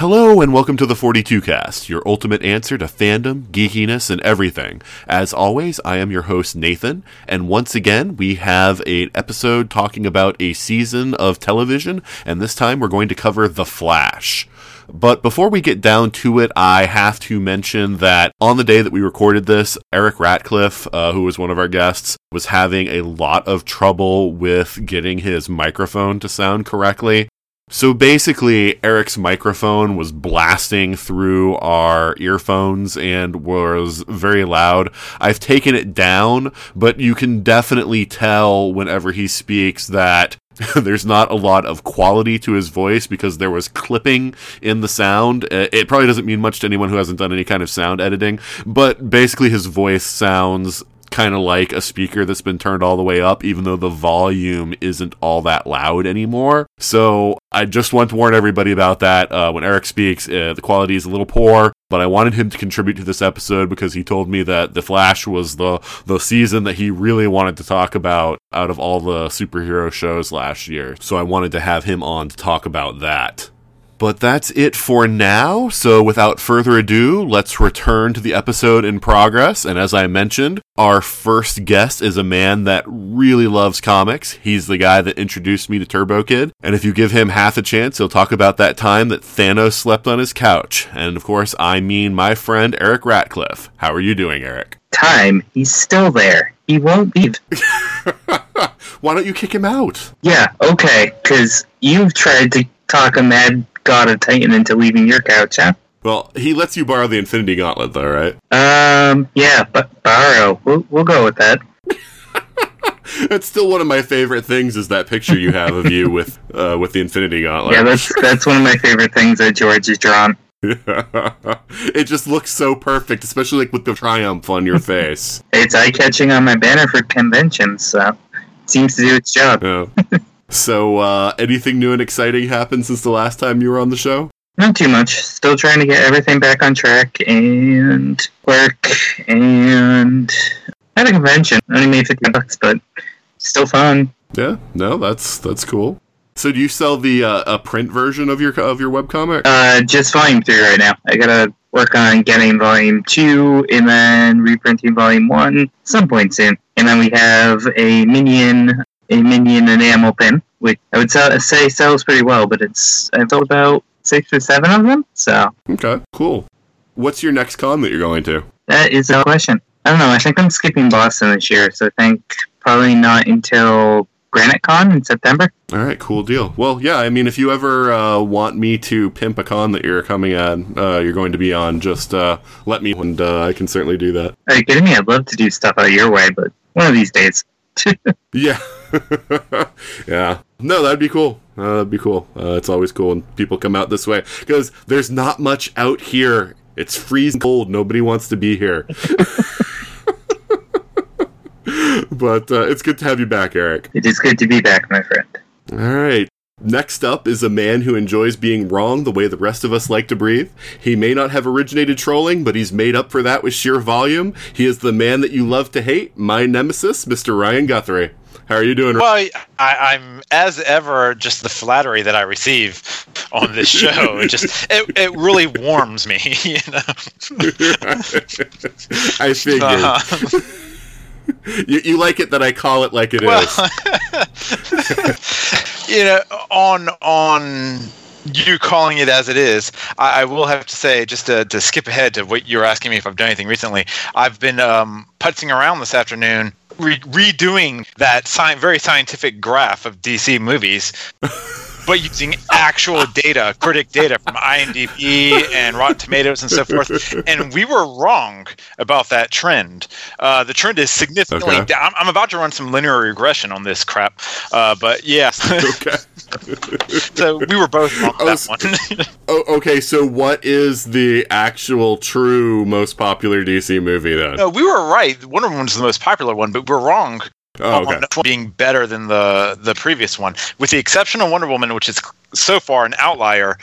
Hello and welcome to the 42cast, your ultimate answer to fandom, geekiness, and everything. As always, I am your host, Nathan, and once again, we have an episode talking about a season of television, and this time we're going to cover The Flash. But before we get down to it, I have to mention that on the day that we recorded this, Eric Ratcliffe, who was one of our guests, was having a lot of trouble with getting his microphone to sound correctly. So basically, Eric's microphone was blasting through our earphones and was very loud. I've taken it down, but you can definitely tell whenever he speaks that there's not a lot of quality to his voice because there was clipping in the sound. It probably doesn't mean much to anyone who hasn't done any kind of sound editing, but basically his voice sounds kind of like a speaker that's been turned all the way up, even though the volume isn't all that loud anymore. So I just want to warn everybody about that. When Eric speaks, the quality is a little poor, but I wanted him to contribute to this episode because he told me that The Flash was the season that he really wanted to talk about out of all the superhero shows last year. So I wanted to have him on to talk about that. But that's it for now, so without further ado, let's return to the episode in progress, and as I mentioned, our first guest is a man that really loves comics. He's the guy that introduced me to Turbo Kid, and if you give him half a chance, he'll talk about that time that Thanos slept on his couch. And of course, I mean my friend Eric Ratcliffe. How are you doing, Eric? Time. He's still there. He won't leave. Why don't you kick him out? Yeah, okay, because you've tried to talk a mad god of Titan into leaving your couch, huh? Well, he lets you borrow the Infinity Gauntlet, though, right? Yeah, but borrow. We'll go with that. That's still one of my favorite things is that picture you have of you with the Infinity Gauntlet. Yeah, that's one of my favorite things that George has drawn. It just looks so perfect, especially like with the triumph on your face. It's eye-catching on my banner for conventions, so it seems to do its job. Oh. So, anything new and exciting happened since the last time you were on the show? Not too much. Still trying to get everything back on track and work and at a convention. Only made $50, but still fun. Yeah, no, that's cool. So, do you sell the a print version of your webcomic? Just volume 3 right now. I gotta work on getting volume 2 and then reprinting volume 1 some point soon. And then we have a minion enamel pin, which I would say sells pretty well, but I've sold about 6 or 7 of them, so. Okay, cool. What's your next con that you're going to? That is a question. I don't know, I think I'm skipping Boston this year, so I think probably not until Granite Con in September. All right, cool deal. Well, yeah, I mean, if you ever want me to pimp a con that you're going to be on, just let me, and I can certainly do that. Are you kidding me? I'd love to do stuff out of your way, but one of these days. Yeah. Yeah. No, that'd be cool. That'd be cool. It's always cool when people come out this way because there's not much out here. It's freezing cold. Nobody wants to be here. But it's good to have you back, Eric. It is good to be back, my friend. All right. Next up is a man who enjoys being wrong the way the rest of us like to breathe. He may not have originated trolling, but he's made up for that with sheer volume. He is the man that you love to hate, my nemesis, Mr. Ryan Guthrie. How are you doing? Well, I'm, as ever, just the flattery that I receive on this show. It really warms me, you know? I figured. You like it that I call it like it is. You know, on you calling it as it is, I will have to say, just to skip ahead to what you were asking me if I've done anything recently, I've been putzing around this afternoon redoing that very scientific graph of DC movies, but using actual data, critic data from IMDb and Rotten Tomatoes and so forth. And we were wrong about that trend. The trend is significantly down. I'm about to run some linear regression on this crap. But yeah. Okay. So we were both wrong on that one. Okay, so what is the actual true most popular DC movie then? No, we were right. Wonder Woman's the most popular one, but we're wrong. Oh, okay. On being better than the previous one, with the exception of Wonder Woman, which is so far an outlier.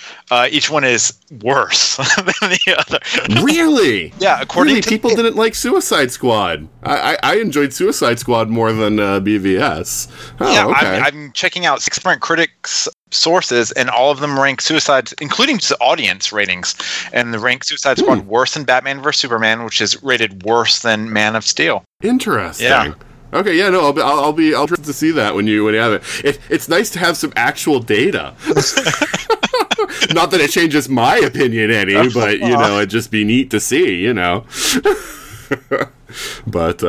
Each one is worse than the other. Really? Yeah. According to people, didn't like Suicide Squad. I enjoyed Suicide Squad more than BVS. Oh, yeah, okay. I'm checking out 6 different critics' sources, and all of them rank Suicide, including just audience ratings, and the rank Suicide Squad worse than Batman vs Superman, which is rated worse than Man of Steel. Interesting. Yeah. Okay, yeah, no, I'll try to see that when you have it. It's nice to have some actual data. Not that it changes my opinion any, but it'd just be neat to see, But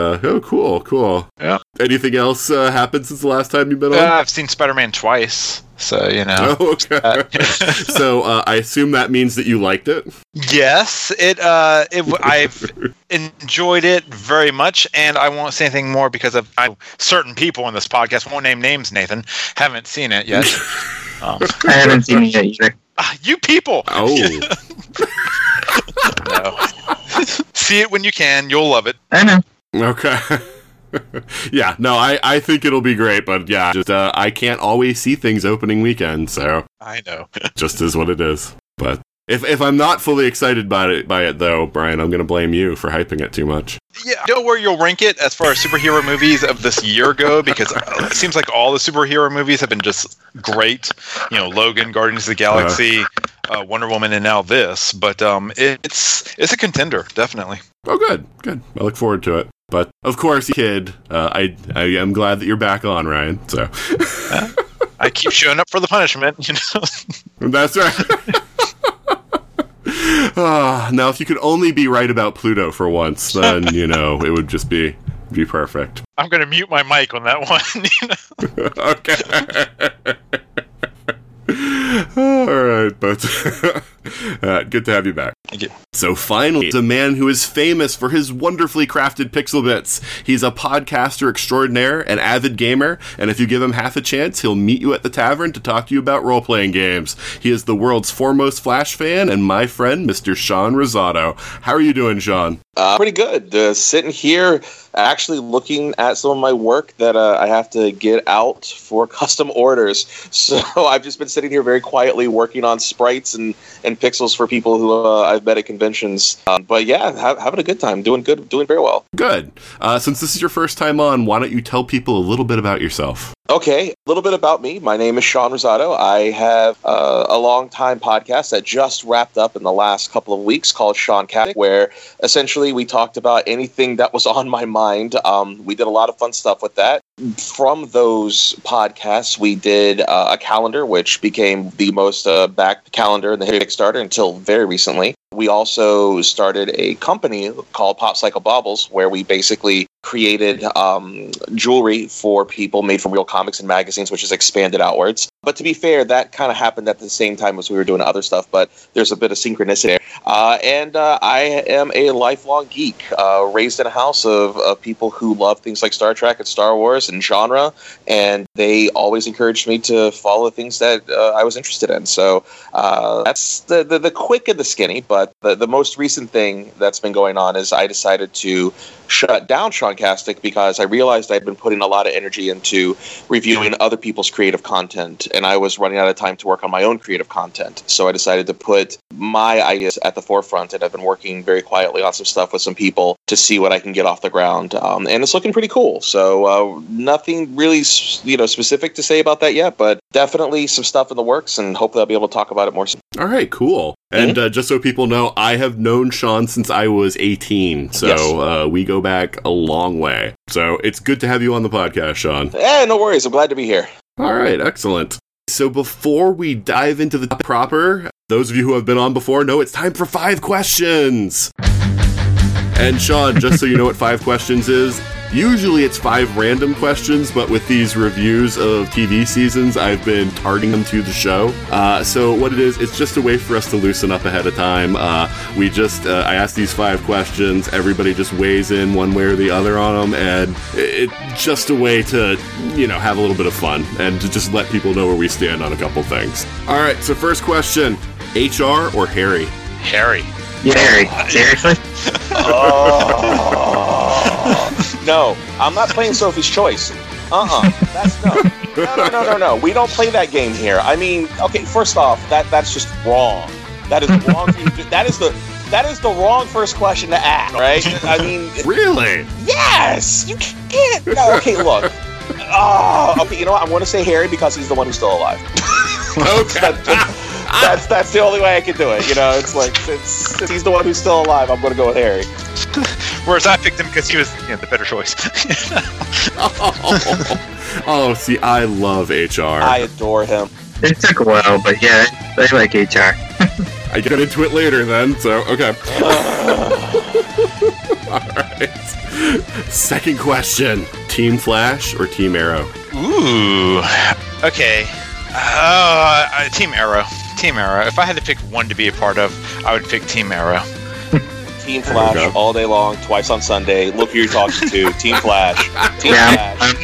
cool. Yeah. Anything else happened since the last time you've been on? I've seen Spider-Man twice, so Oh, okay. So I assume that means that you liked it. Yes, I've enjoyed it very much, and I won't say anything more because certain people on this podcast won't name names. Nathan haven't seen it yet. I haven't seen it yet either. You people. Oh. No. See it when you can. You'll love it. I know. Okay. Yeah, no, I think it'll be great, but yeah, just I can't always see things opening weekend, so I know. Just is what it is. But if I'm not fully excited by it though, Brian, I'm gonna blame you for hyping it too much. Yeah, I know where you'll rank it as far as superhero movies of this year go, because it seems like all the superhero movies have been just great. Logan, Guardians of the Galaxy, Wonder Woman, and now this. But it's a contender, definitely. Oh, good. I look forward to it. But of course, kid, I am glad that you're back on, Ryan. So I keep showing up for the punishment, That's right. Now, if you could only be right about Pluto for once, then, it would just be perfect. I'm going to mute my mic on that one. Okay. All right, but good to have you back. Thank you. So finally, a man who is famous for his wonderfully crafted pixel bits. He's a podcaster extraordinaire, an avid gamer, and if you give him half a chance, he'll meet you at the tavern to talk to you about role-playing games. He is the world's foremost Flash fan and my friend, Mr. Sean Rosado. How are you doing, Sean? Pretty good. Sitting here, actually looking at some of my work that I have to get out for custom orders. So I've just been sitting here very quietly working on sprites and pixels for people who I've met at conventions. But yeah, having a good time, doing very well. Good. Since this is your first time on, why don't you tell people a little bit about yourself? Okay, a little bit about me. My name is Sean Rosado. I have a long-time podcast that just wrapped up in the last couple of weeks called Sean Cat, where essentially we talked about anything that was on my mind. We did a lot of fun stuff with that. From those podcasts, we did a calendar, which became the most backed calendar in the history of Kickstarter until very recently. We also started a company called Pop Cycle Bobbles, where we basically created jewelry for people made from real comics and magazines, which is expanded outwards. But to be fair, that kind of happened at the same time as we were doing other stuff, but there's a bit of synchronicity. And I am a lifelong geek, raised in a house of people who love things like Star Trek and Star Wars and genre, and they always encouraged me to follow things that I was interested in. So that's the quick and the skinny, but the most recent thing that's been going on is I decided to shut down Seancastic because I realized I'd been putting a lot of energy into reviewing other people's creative content, and I was running out of time to work on my own creative content. So I decided to put my ideas at the forefront, and I've been working very quietly on some stuff with some people to see what I can get off the ground. And it's looking pretty cool. So nothing really specific to say about that yet, but definitely some stuff in the works, and hopefully I'll be able to talk about it more soon. All right, cool. And just so people know, I have known Sean since I was 18, so yes. We go back a long way. So it's good to have you on the podcast, Sean. Yeah, no worries. I'm glad to be here. All right, excellent. So before we dive into the proper, those of you who have been on before know it's time for 5 questions. And Sean, just so you know what 5 questions is, Usually it's 5 random questions, but with these reviews of TV seasons, I've been tarting them to the show. So what it is, it's just a way for us to loosen up ahead of time. I ask these 5 questions, everybody just weighs in one way or the other on them, and it's just a way to, have a little bit of fun and to just let people know where we stand on a couple things. All right, so first question, HR or Harry? Harry. Yeah. Harry. Seriously? Oh. No, I'm not playing Sophie's Choice. That's no. We don't play that game here. I mean, okay, first off, that's just wrong. That is the wrong thing to do. That is the wrong first question to ask, right? I mean, really? Yes, you can't. No, okay, look. Okay, I'm going to say Harry because he's the one who's still alive. Okay. That's the only way I can do it. It's like since he's the one who's still alive, I'm going to go with Harry. Whereas I picked him because he was the better choice. Oh, see, I love HR. I adore him. It took a while, but yeah, I like HR. I got into it later then, so okay. All right. Second question: Team Flash or Team Arrow? Ooh. Okay. Team Arrow. Team Arrow. If I had to pick one to be a part of, I would pick Team Arrow. Team Flash all day long, twice on Sunday. Look who you're talking to. Team Flash. Team Flash.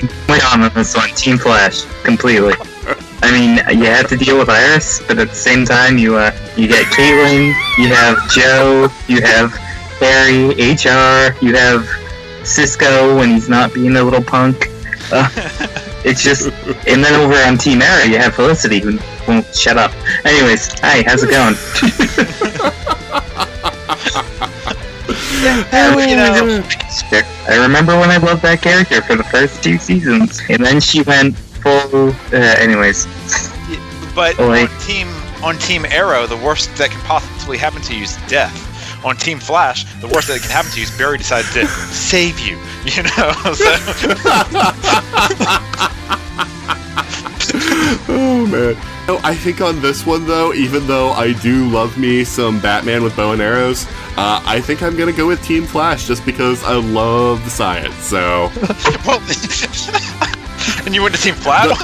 I'm on this one. Team Flash. Completely. I mean, you have to deal with Iris, but at the same time, you get Caitlin, you have Joe, you have Barry, HR, you have Cisco when he's not being a little punk. It's just, and then over on Team Arrow, you have Felicity who won't shut up. Anyways, hi, how's it going? I remember when I loved that character for the first 2 seasons, and then she went full. Anyways, but on Team Arrow, the worst that can possibly happen to you is death. On Team Flash, the worst that can happen to you is Barry decides to save you, Oh, man. I think on this one, though, even though I do love me some Batman with bow and arrows, I think I'm going to go with Team Flash just because I love the science, so... Well, and you went to Team Flash?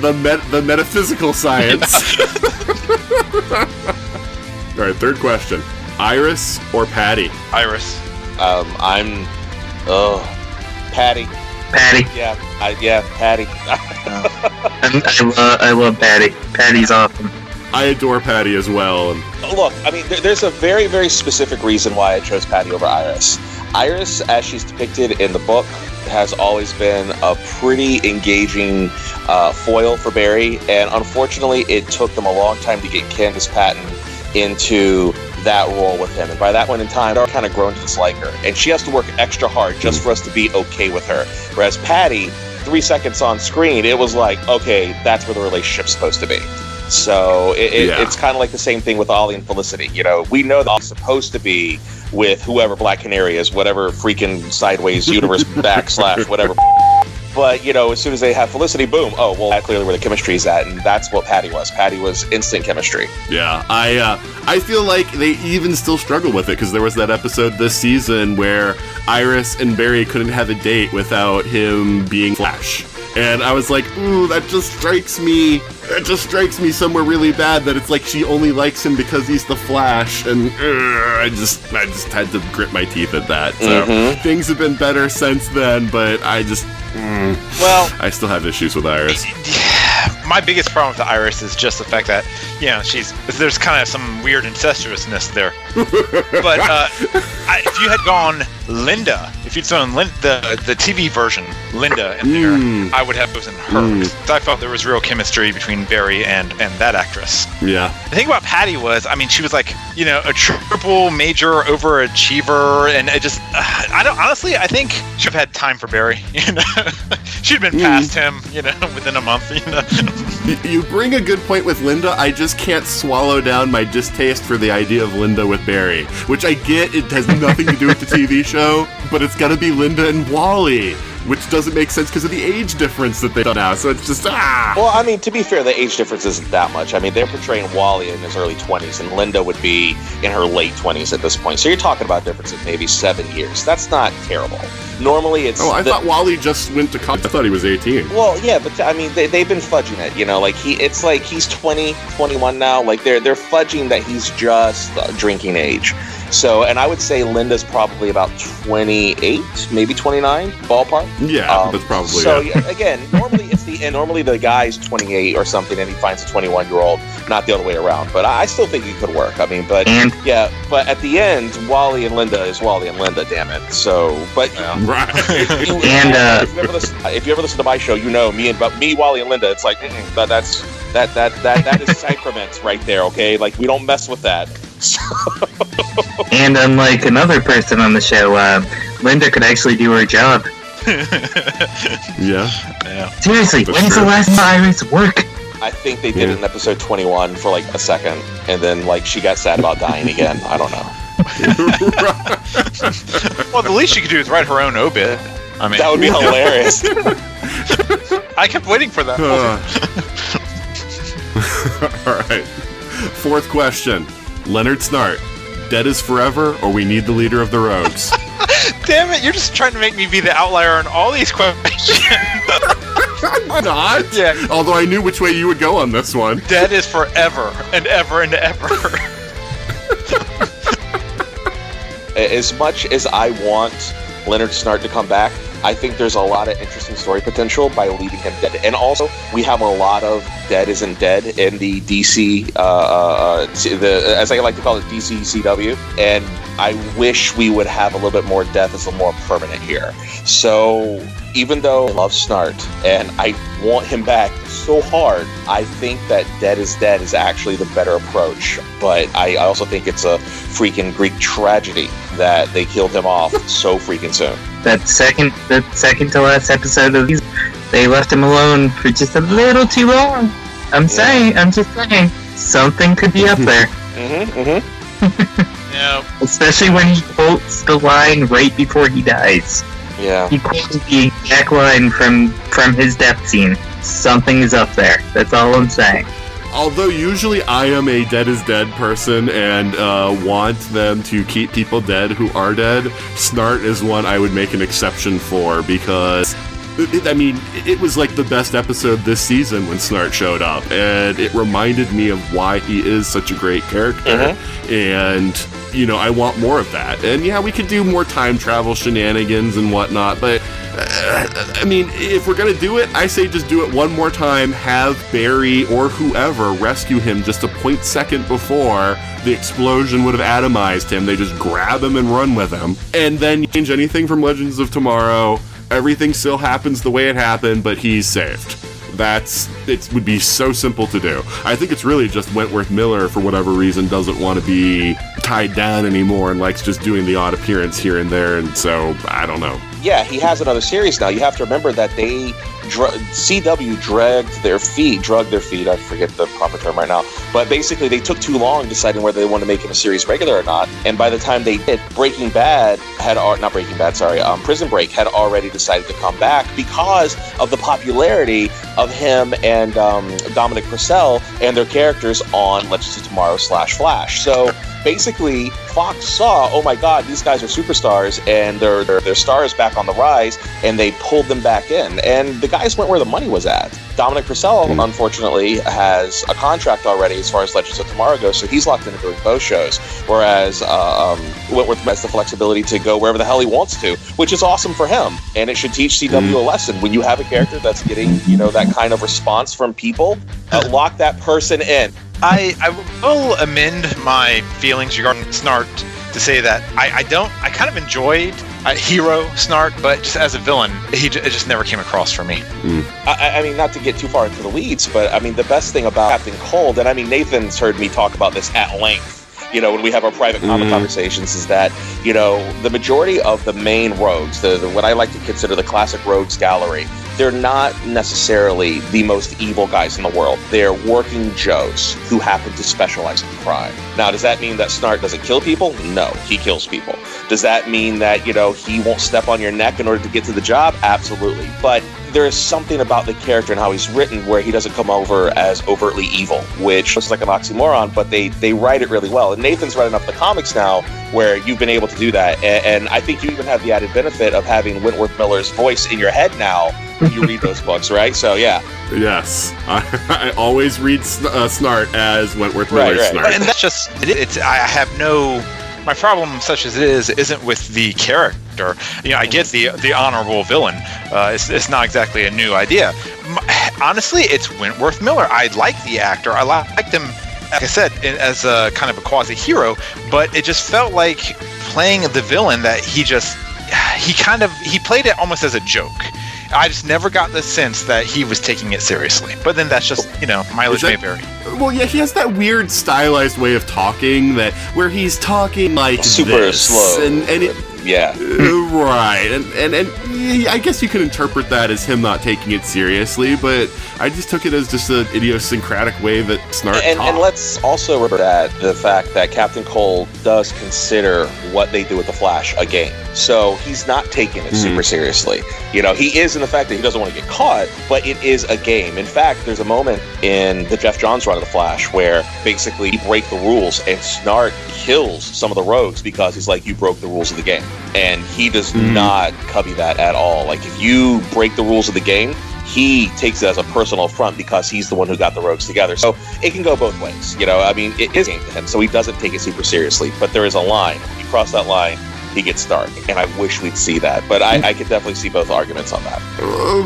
The metaphysical science. All right, third question. Iris or Patty? Iris. Patty. Patty. Yeah, Patty. I love Patty. Patty's awesome. I adore Patty as well. Look, I mean, there's a very, very specific reason why I chose Patty over Iris. Iris, as she's depicted in the book, has always been a pretty engaging foil for Barry, and unfortunately, it took them a long time to get Candace Patton into that role with him, and by that point in time, I've kind of grown to dislike her, and she has to work extra hard just for us to be okay with her. Whereas Patty, 3 seconds on screen, it was like, okay, that's where the relationship's supposed to be. So it's kind of like the same thing with Ollie and Felicity. We know that Ollie's supposed to be with whoever Black Canary is, whatever freaking sideways universe backslash whatever. But, as soon as they have Felicity, boom. Oh, well, that's clearly where the chemistry's at, and that's what Patty was. Patty was instant chemistry. Yeah, I feel like they even still struggle with it, because there was that episode this season where Iris and Barry couldn't have a date without him being Flash. And I was like, ooh, that just strikes me somewhere really bad, that it's like she only likes him because he's the Flash, and I just had to grit my teeth at that. So things have been better since then, but I still have issues with Iris. My biggest problem with Iris is just the fact that, there's kind of some weird incestuousness there. But if you had gone Linda, if you'd done the TV version, Linda in there, I would have chosen her. Mm. I felt there was real chemistry between Barry and that actress. Yeah. The thing about Patty was, she was like, a triple major overachiever, and it just, I think she'd have had time for Barry. She'd been past him, within a month, You bring a good point with Linda. I just can't swallow down my distaste for the idea of Linda with Barry, which I get it has nothing to do with the TV show, but it's got to be Linda and Wally, which doesn't make sense because of the age difference that they've done now, so it's just, Well, to be fair, the age difference isn't that much. They're portraying Wally in his early 20s, and Linda would be in her late 20s at this point, so you're talking about a difference of maybe 7 years. That's not terrible. Normally it's... Oh, I thought Wally just went to college. I thought he was 18. Well, yeah, but I mean, they've been fudging it, you know? Like, it's like he's 20, 21 now. Like, they're fudging that he's just drinking age. So, and I would say Linda's probably about 28, maybe 29, ballpark. Yeah, that's probably so, it. So, again, normally the guy's 28 or something, and he finds a 21-year-old, not the other way around. But I still think it could work. I mean, but at the end, Wally and Linda is Wally and Linda, damn it. So, but, you know. Right. If you ever listen to my show, you know me, Wally, and Linda, it's like, that is sacrament right there, okay? Like, we don't mess with that. And unlike another person on the show, Linda could actually do her job. Yeah. Seriously, when's the last time Iris worked? I think they did it in episode 21 for like a second, and then like she got sad about dying again. I don't know. Well, the least she could do is write her own obit. I mean, that would be hilarious. I kept waiting for that. Alright, fourth question. Leonard Snart, dead is forever, or we need the leader of the rogues? Damn it, you're just trying to make me be the outlier on all these questions. I'm not. Yeah. Although I knew which way you would go on this one. Dead is forever, and ever, and ever. As much as I want Leonard Snart to come back, I think there's a lot of interesting story potential by leaving him dead. And also, we have a lot of dead isn't dead in the DC, as I like to call it, DC CW. And I wish we would have a little bit more death as a more permanent here. So, even though I love Snart and I want him back so hard, I think that dead is actually the better approach. But I also think it's a freaking Greek tragedy that they killed him off so freaking soon. That second to last episode of these, they left him alone for just a little too long. I'm just saying, something could be up there. Yeah. Especially when he quotes the line right before he dies. Yeah. He quotes the exact line from his death scene. Something is up there. That's all I'm saying. Although usually I am a dead is dead person and want them to keep people dead who are dead, Snart is one I would make an exception for because, it was like the best episode this season when Snart showed up, and it reminded me of why he is such a great character, and... You know, I want more of that. And yeah, we could do more time travel shenanigans and whatnot, but I mean, if we're going to do it, I say just do it one more time, have Barry or whoever rescue him just a 0.2 second before the explosion would have atomized him. They just grab him and run with him. And then change anything from Legends of Tomorrow. Everything still happens the way it happened, but he's saved. It would be so simple to do. I think it's really just Wentworth Miller, for whatever reason, doesn't want to be tied down anymore and likes just doing the odd appearance here and there, and so, I don't know. Yeah, he has another series now. You have to remember that CW dragged their feet, I forget the proper term right now, but basically they took too long deciding whether they want to make him a series regular or not, and by the time they did, Prison Break had already decided to come back because of the popularity of him and Dominic Purcell and their characters on Legends of Tomorrow /Flash. So, basically, Fox saw, oh my god, these guys are superstars, and their star is back on the rise, and they pulled them back in. And the guys went where the money was at. Dominic Purcell, unfortunately, has a contract already as far as Legends of Tomorrow goes, so he's locked into doing both shows, whereas Wentworth has the flexibility to go wherever the hell he wants to, which is awesome for him, and it should teach CW a lesson. When you have a character that's getting, you know, that kind of response from people, lock that person in. I will amend my feelings regarding Snart to say that I kind of enjoyed Hero Snart, but just as a villain, it just never came across for me. I mean, not to get too far into the weeds, but I mean, the best thing about Captain Cold, and I mean, Nathan's heard me talk about this at length, you know, when we have our private comic conversations, is that, you know, the majority of the main rogues, the what I like to consider the classic rogues gallery, they're not necessarily the most evil guys in the world. They're working Joes who happen to specialize in crime. Now, does that mean that Snart doesn't kill people? No, he kills people. Does that mean that, you know, he won't step on your neck in order to get to the job? Absolutely. But there is something about the character and how he's written where he doesn't come over as overtly evil, which looks like an oxymoron, but they write it really well. And Nathan's writing up the comics now where you've been able to do that. And I think you even have the added benefit of having Wentworth Miller's voice in your head now when you read those books, right? So, yeah. Yes. I always read Snart as Wentworth Miller's Snart. And that's just, I have no... My problem, such as it is, isn't with the character. You know, I get the honorable villain. It's not exactly a new idea. Honestly, it's Wentworth Miller. I like the actor. I liked him, like I said, as a kind of a quasi-hero. But it just felt like playing the villain that he played it almost as a joke. I just never got the sense that he was taking it seriously. But then that's just, mileage may vary. Well, yeah, he has that weird stylized way of talking where he's talking like super slow. Right. And I guess you could interpret that as him not taking it seriously, but I just took it as just an idiosyncratic way that Snart talked. And let's also remember that the fact that Captain Cold does consider what they do with the Flash a game. So he's not taking it super seriously. He is in the fact that he doesn't want to get caught, but it is a game. In fact, there's a moment in the Jeff Johns run of the Flash where basically he breaks the rules and Snart kills some of the rogues because he's like, you broke the rules of the game. And he does not cubby that at all. Like, if you break the rules of the game, he takes it as a personal affront because he's the one who got the rogues together. So it can go both ways. It is a game to him, so he doesn't take it super seriously. But there is a line. If you cross that line, he gets dark, and I wish we'd see that, but I could definitely see both arguments on that.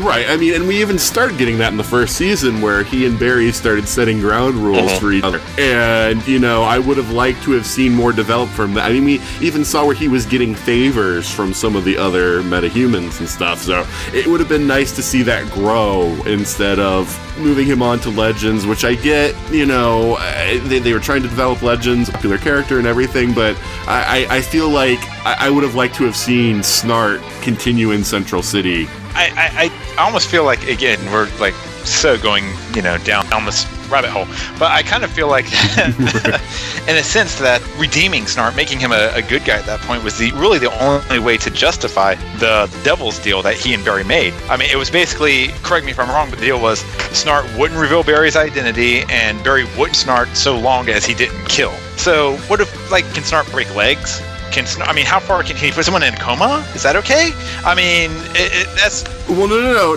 Right, I mean, and we even started getting that in the first season where he and Barry started setting ground rules for each other, and, I would have liked to have seen more developed from that. I mean, we even saw where he was getting favors from some of the other metahumans and stuff, so it would have been nice to see that grow instead of moving him on to Legends, which I get, they were trying to develop Legends, popular character and everything, but I feel like I would have liked to have seen Snart continue in Central City. I almost feel like, again, we're like so going, down this rabbit hole, but I kind of feel like in a sense that redeeming Snart, making him a good guy at that point was really the only way to justify the Devil's deal that he and Barry made. I mean, it was basically, correct me if I'm wrong, but the deal was Snart wouldn't reveal Barry's identity and Barry wouldn't Snart so long as he didn't kill. So what if, like, can Snart break legs? How far can he put someone in a coma? Is that okay? I mean, that's... Well,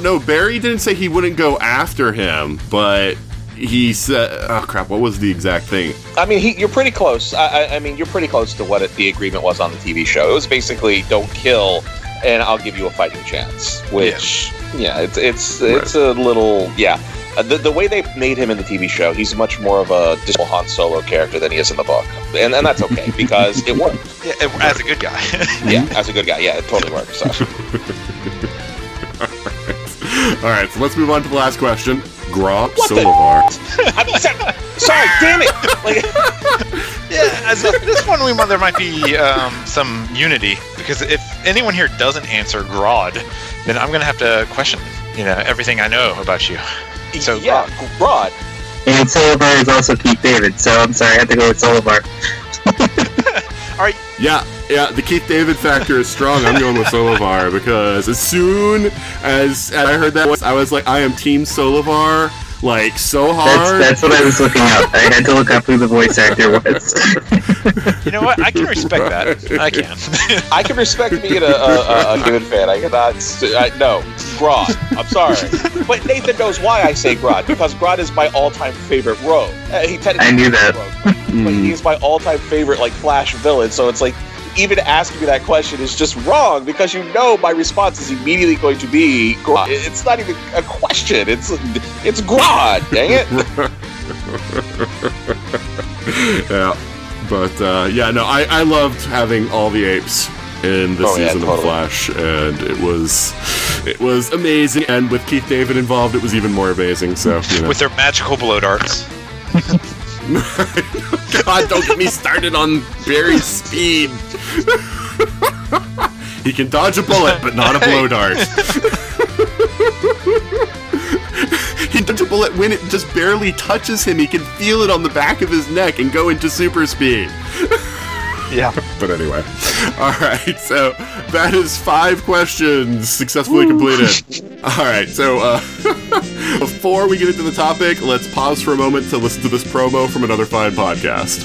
no. Barry didn't say he wouldn't go after him, but he said... Oh, crap. What was the exact thing? I mean, you're pretty close. I mean, you're pretty close to what the agreement was on the TV show. It was basically, don't kill, and I'll give you a fighting chance, which, it's a little... Yeah. The way they made him in the TV show, he's much more of a Han Solo character than he is in the book. And that's okay, because it worked. Yeah, as a good guy. Yeah, it totally worked. So. All right, so let's move on to the last question. Grodd Solovar. Sorry, damn it! This one, there might be some unity, because if anyone here doesn't answer Grodd, then I'm going to have to question everything I know about you. So yeah, Grodd. And Solovar is also Keith David, so I'm sorry, I have to go with Solovar. All right. Yeah, the Keith David factor is strong. I'm going with Solovar because as soon as I heard that, I was like, I am Team Solovar, like, so hard. That's what I was looking up. I had to look up who the voice actor was. You know what? I can respect that. I can. I can respect being a David fan. I cannot... No, Grodd. I'm sorry. But Nathan knows why I say Grodd, because Grodd is my all-time favorite rogue. I knew that. But he's my all-time favorite, like, Flash villain, so it's like, even asking me that question is just wrong, because my response is immediately going to be Grodd. It's not even a question. It's Grodd. Dang it. Yeah. But, I loved having all the apes in the season of Flash, and it was amazing, and with Keith David involved, it was even more amazing. So, with their magical blow darts. God, don't get me started on Barry's speed. He can dodge a bullet, but not a blow dart. He dodges a bullet when it just barely touches him. He can feel it on the back of his neck and go into super speed. Yeah. But anyway. Alright, so that is 5 questions successfully completed. Alright, so before we get into the topic, let's pause for a moment to listen to this promo from another fine podcast.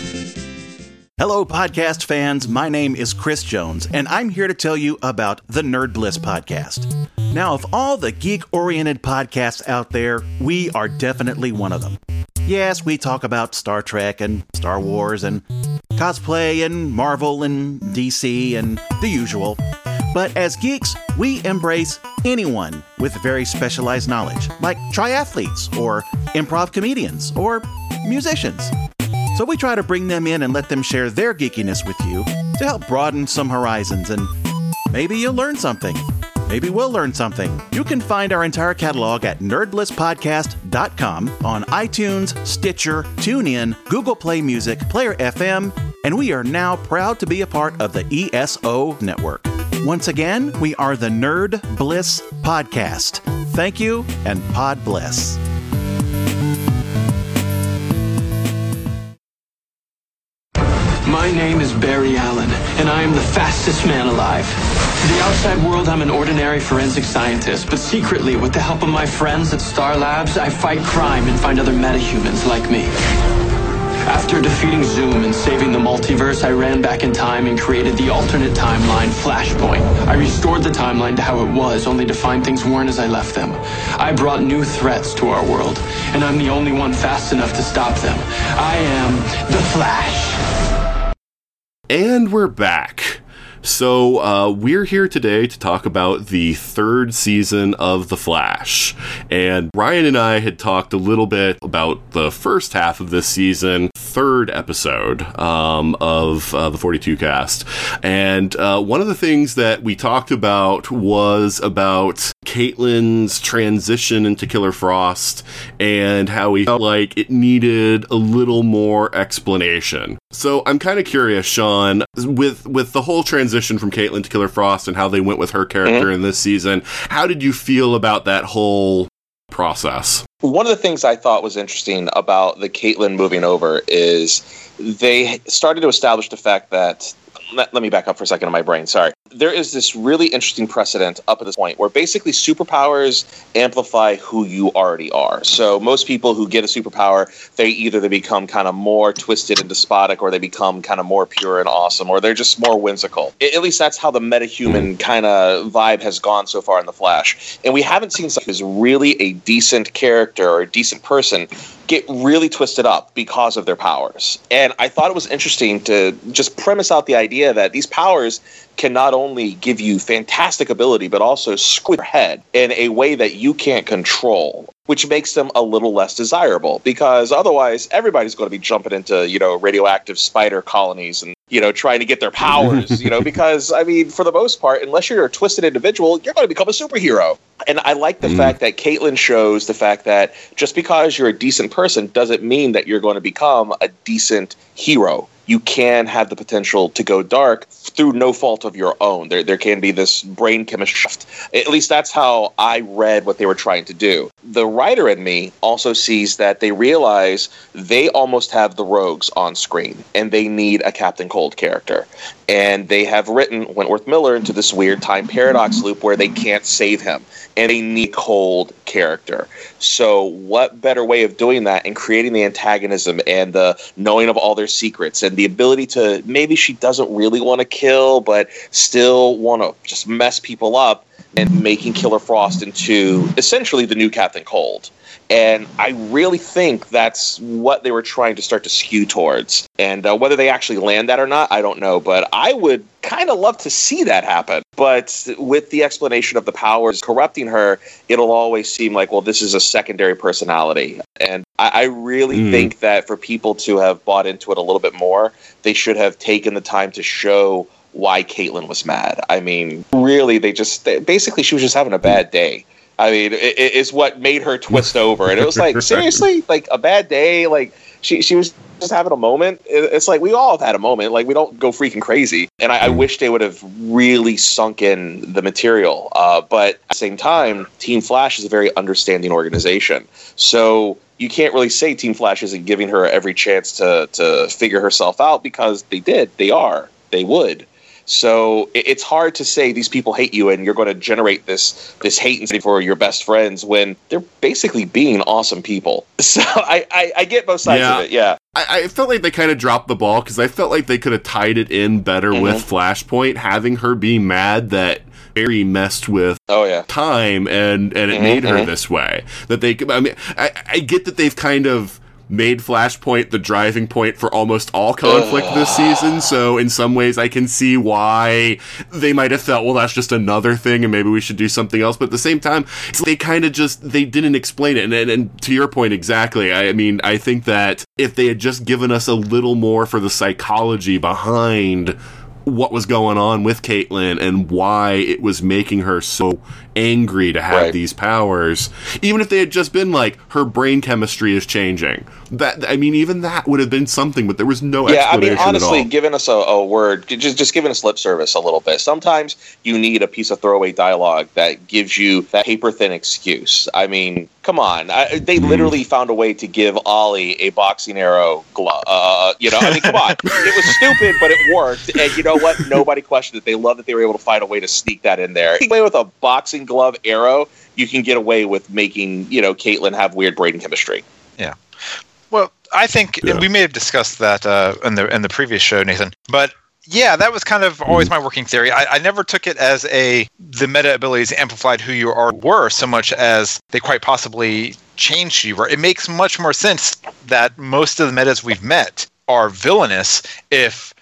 Hello, podcast fans. My name is Chris Jones, and I'm here to tell you about the Nerd Bliss podcast. Now, of all the geek-oriented podcasts out there, we are definitely one of them. Yes, we talk about Star Trek and Star Wars and cosplay and Marvel and DC and the usual. But as geeks, we embrace anyone with very specialized knowledge, like triathletes or improv comedians or musicians. So we try to bring them in and let them share their geekiness with you to help broaden some horizons, and maybe you'll learn something. Maybe we'll learn something. You can find our entire catalog at nerdblisspodcast.com on iTunes, Stitcher, TuneIn, Google Play Music, Player FM, and we are now proud to be a part of the ESO Network. Once again, we are the Nerd Bliss Podcast. Thank you, and Pod Bless. My name is Barry Allen, and I am the fastest man alive. To the outside world, I'm an ordinary forensic scientist, but secretly, with the help of my friends at Star Labs, I fight crime and find other metahumans like me. After defeating Zoom and saving the multiverse, I ran back in time and created the alternate timeline, Flashpoint. I restored the timeline to how it was, only to find things weren't as I left them. I brought new threats to our world, and I'm the only one fast enough to stop them. I am The Flash. And we're back. So we're here today to talk about the third season of The Flash. And Ryan and I had talked a little bit about the first half of this season, third episode of the 42cast. And one of the things that we talked about was about Caitlyn's transition into Killer Frost and how we felt like it needed a little more explanation. So I'm kind of curious, Sean, with the whole transition from Caitlyn to Killer Frost and how they went with her character in this season, how did you feel about that whole process? One of the things I thought was interesting about the Caitlyn moving over is they started to establish the fact that let me back up for a second in my brain. Sorry. There is this really interesting precedent up at this point where basically superpowers amplify who you already are. So most people who get a superpower, they become kind of more twisted and despotic, or they become kind of more pure and awesome, or they're just more whimsical. At least that's how the metahuman kind of vibe has gone so far in The Flash. And we haven't seen someone who's really a decent character or a decent person get really twisted up because of their powers. And I thought it was interesting to just premise out the idea that these powers can not only give you fantastic ability, but also squid your head in a way that you can't control, which makes them a little less desirable, because otherwise everybody's going to be jumping into, radioactive spider colonies and, trying to get their powers, because, for the most part, unless you're a twisted individual, you're going to become a superhero. And I like the fact that Caitlyn shows the fact that just because you're a decent person doesn't mean that you're going to become a decent hero. You can have the potential to go dark through no fault of your own. There can be this brain chemistry shift. At least that's how I read what they were trying to do. The writer in me also sees that they realize they almost have the rogues on screen, and they need a Captain Cold character. And they have written Wentworth Miller into this weird time paradox loop where they can't save him, and they need Cold character. So what better way of doing that and creating the antagonism and the knowing of all their secrets and the ability to, maybe she doesn't really want to kill, but still want to just mess people up, and making Killer Frost into essentially the new Captain Cold. And I really think that's what they were trying to start to skew towards. And whether they actually land that or not, I don't know. But I would kind of love to see that happen. But with the explanation of the powers corrupting her, it'll always seem like, well, this is a secondary personality. And I really think that for people to have bought into it a little bit more, they should have taken the time to show why Caitlyn was mad. Really, basically she was just having a bad day. It's what made her twist over. And it was like, seriously? Like, a bad day? Like, she was just having a moment? It's like, we all have had a moment. Like, we don't go freaking crazy. And I wish they would have really sunk in the material. But at the same time, Team Flash is a very understanding organization. So you can't really say Team Flash isn't giving her every chance to figure herself out, because they did. They are. They would. So it's hard to say these people hate you and you're going to generate this hate for your best friends when they're basically being awesome people. So I get both sides of it, yeah. I felt like they kind of dropped the ball because I felt like they could have tied it in better with Flashpoint, having her be mad that Barry messed with time and it made her this way. That they, I mean, I get that they've kind of made Flashpoint the driving point for almost all conflict this season, so in some ways I can see why they might have felt, well, that's just another thing and maybe we should do something else, but at the same time, they kind of just, they didn't explain it, and to your point exactly, I mean, I think that if they had just given us a little more for the psychology behind what was going on with Caitlyn and why it was making her so angry to have these powers, even if they had just been like, her brain chemistry is changing, that, I mean, even that would have been something, but there was no explanation. I mean, honestly, giving us a word, just giving us lip service a little bit. Sometimes you need a piece of throwaway dialogue that gives you that paper thin excuse. I mean, come on, they literally found a way to give Ollie a boxing arrow glove. You know, I mean, come on, it was stupid, but it worked, and you know what? Nobody questioned it. They loved that they were able to find a way to sneak that in there. Play with a boxing glove arrow, you can get away with making, you know, Caitlyn have weird brain chemistry. Yeah. Well, I think we may have discussed that in the previous show, Nathan, but yeah, that was kind of always my working theory. I never took it as the meta abilities amplified who you were so much as they quite possibly changed who you were. It makes much more sense that most of the metas we've met are villainous if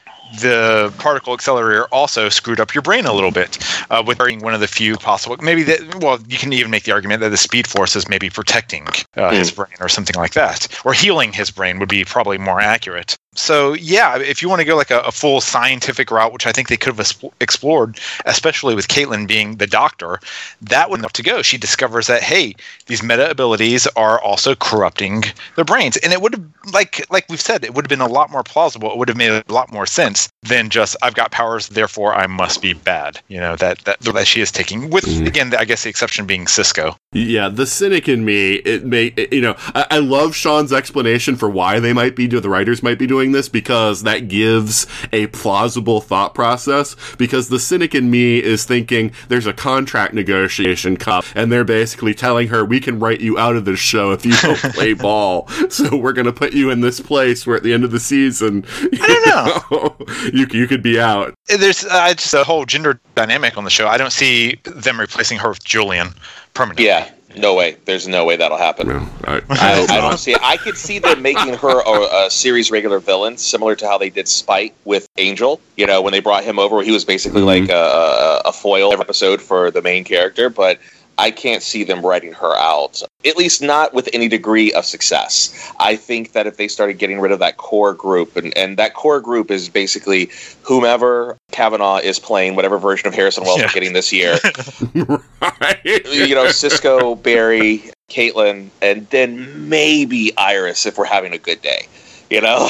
the particle accelerator also screwed up your brain a little bit with one of the few possible. Maybe that. Well, you can even make the argument that the speed force is maybe protecting his brain or something like that, or healing his brain would be probably more accurate. So yeah, if you want to go like a full scientific route, which I think they could have explored, especially with Caitlyn being the doctor, that would have to go. She discovers that, hey, these meta abilities are also corrupting their brains. And it would have, like we've said, it would have been a lot more plausible. It would have made a lot more sense than just, I've got powers, therefore I must be bad. You know, that she is taking, with, again, I guess the exception being Sisko. Yeah, the cynic in me, I love Sean's explanation for why the writers might be doing this, because that gives a plausible thought process, because the cynic in me is thinking there's a contract negotiation cup, and they're basically telling her, we can write you out of this show if you don't play ball, so we're going to put you in this place where at the end of the season, I don't know. you could be out. There's just a whole gender dynamic on the show. I don't see them replacing her with Julian permanently. Yeah, no way. There's no way that'll happen. No, I don't see it. I could see them making her a series regular villain, similar to how they did Spike with Angel. You know, when they brought him over, he was basically like a foil episode for the main character, but I can't see them writing her out, at least not with any degree of success. I think that if they started getting rid of that core group, and that core group is basically whomever Kavanaugh is playing, whatever version of Harrison Wells we're getting this year. Right. You know, Sisko, Barry, Caitlyn, and then maybe Iris if we're having a good day. You know,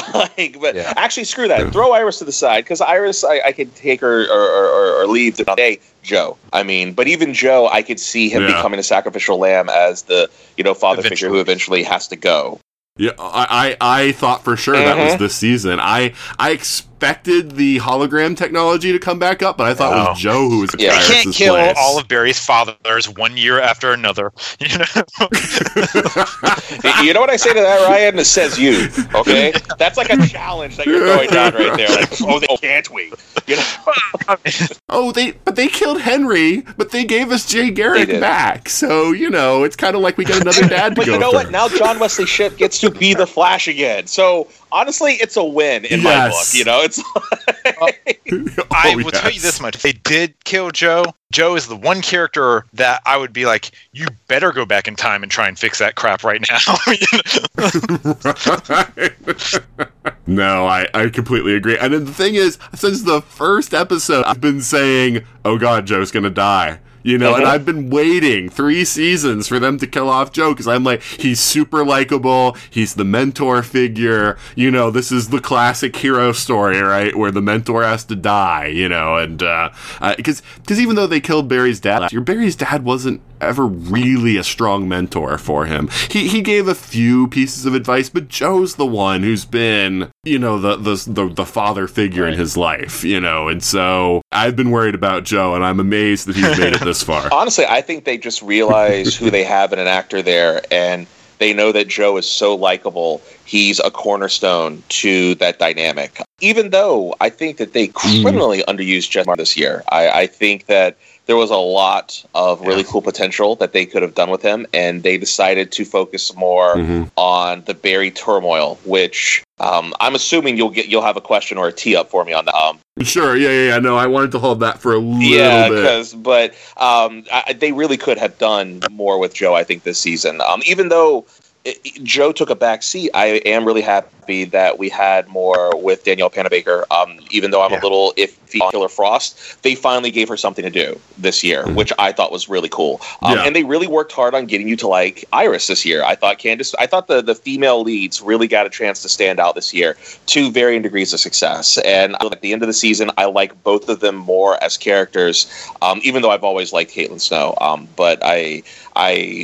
actually, screw that. Yeah. Throw Iris to the side, because Iris, I could take her or leave the day. Joe, I mean, but even Joe, I could see him becoming a sacrificial lamb as the, you know, father figure who eventually has to go. Yeah, I thought for sure that was this season. I expected the hologram technology to come back up, but I thought it was Joe who was. Yeah, you can't kill all of Barry's fathers one year after another. You know, you know what I say to that, Ryan? It says you. Okay, that's like a challenge that you're going down right there. Like, they can't we? You know? But they killed Henry, but they gave us Jay Garrick back. So you know, it's kind of like we got another dad. But what? Now John Wesley Shipp gets to be the Flash again. So honestly, it's a win in my book. You know. It's like, I will tell you this much. They did kill Joe. Joe is the one character that I would be like, you better go back in time and try and fix that crap right now. No, I completely agree. And then the thing is, since the first episode, I've been saying, oh God, Joe's going to die. You know, and I've been waiting 3 seasons for them to kill off Joe, because I'm like, he's super likable, he's the mentor figure, you know, this is the classic hero story, right, where the mentor has to die, you know, and, because even though they killed Barry's dad, Barry's dad wasn't ever really a strong mentor for him. He gave a few pieces of advice, but Joe's the one who's been, you know, the father figure in his life, you know, and so I've been worried about Joe, and I'm amazed that he's made it this far. Honestly, I think they just realize who they have in an actor there, and they know that Joe is so likable. He's a cornerstone to that dynamic. Even though I think that they criminally underused Jess this year. I think that there was a lot of really cool potential that they could have done with him, and they decided to focus more on the Barry turmoil, which I'm assuming you'll have a question or a tee up for me on that. Sure, yeah. No, I wanted to hold that for a little bit. Yeah, but they really could have done more with Joe, I think, this season. Even though Joe took a back seat, I am really happy that we had more with Danielle Panabaker. Even though I'm a little iffy on Killer Frost, they finally gave her something to do this year, which I thought was really cool. And they really worked hard on getting you to like Iris this year. I thought the female leads really got a chance to stand out this year to varying degrees of success. And at the end of the season, I like both of them more as characters, even though I've always liked Caitlin Snow. But I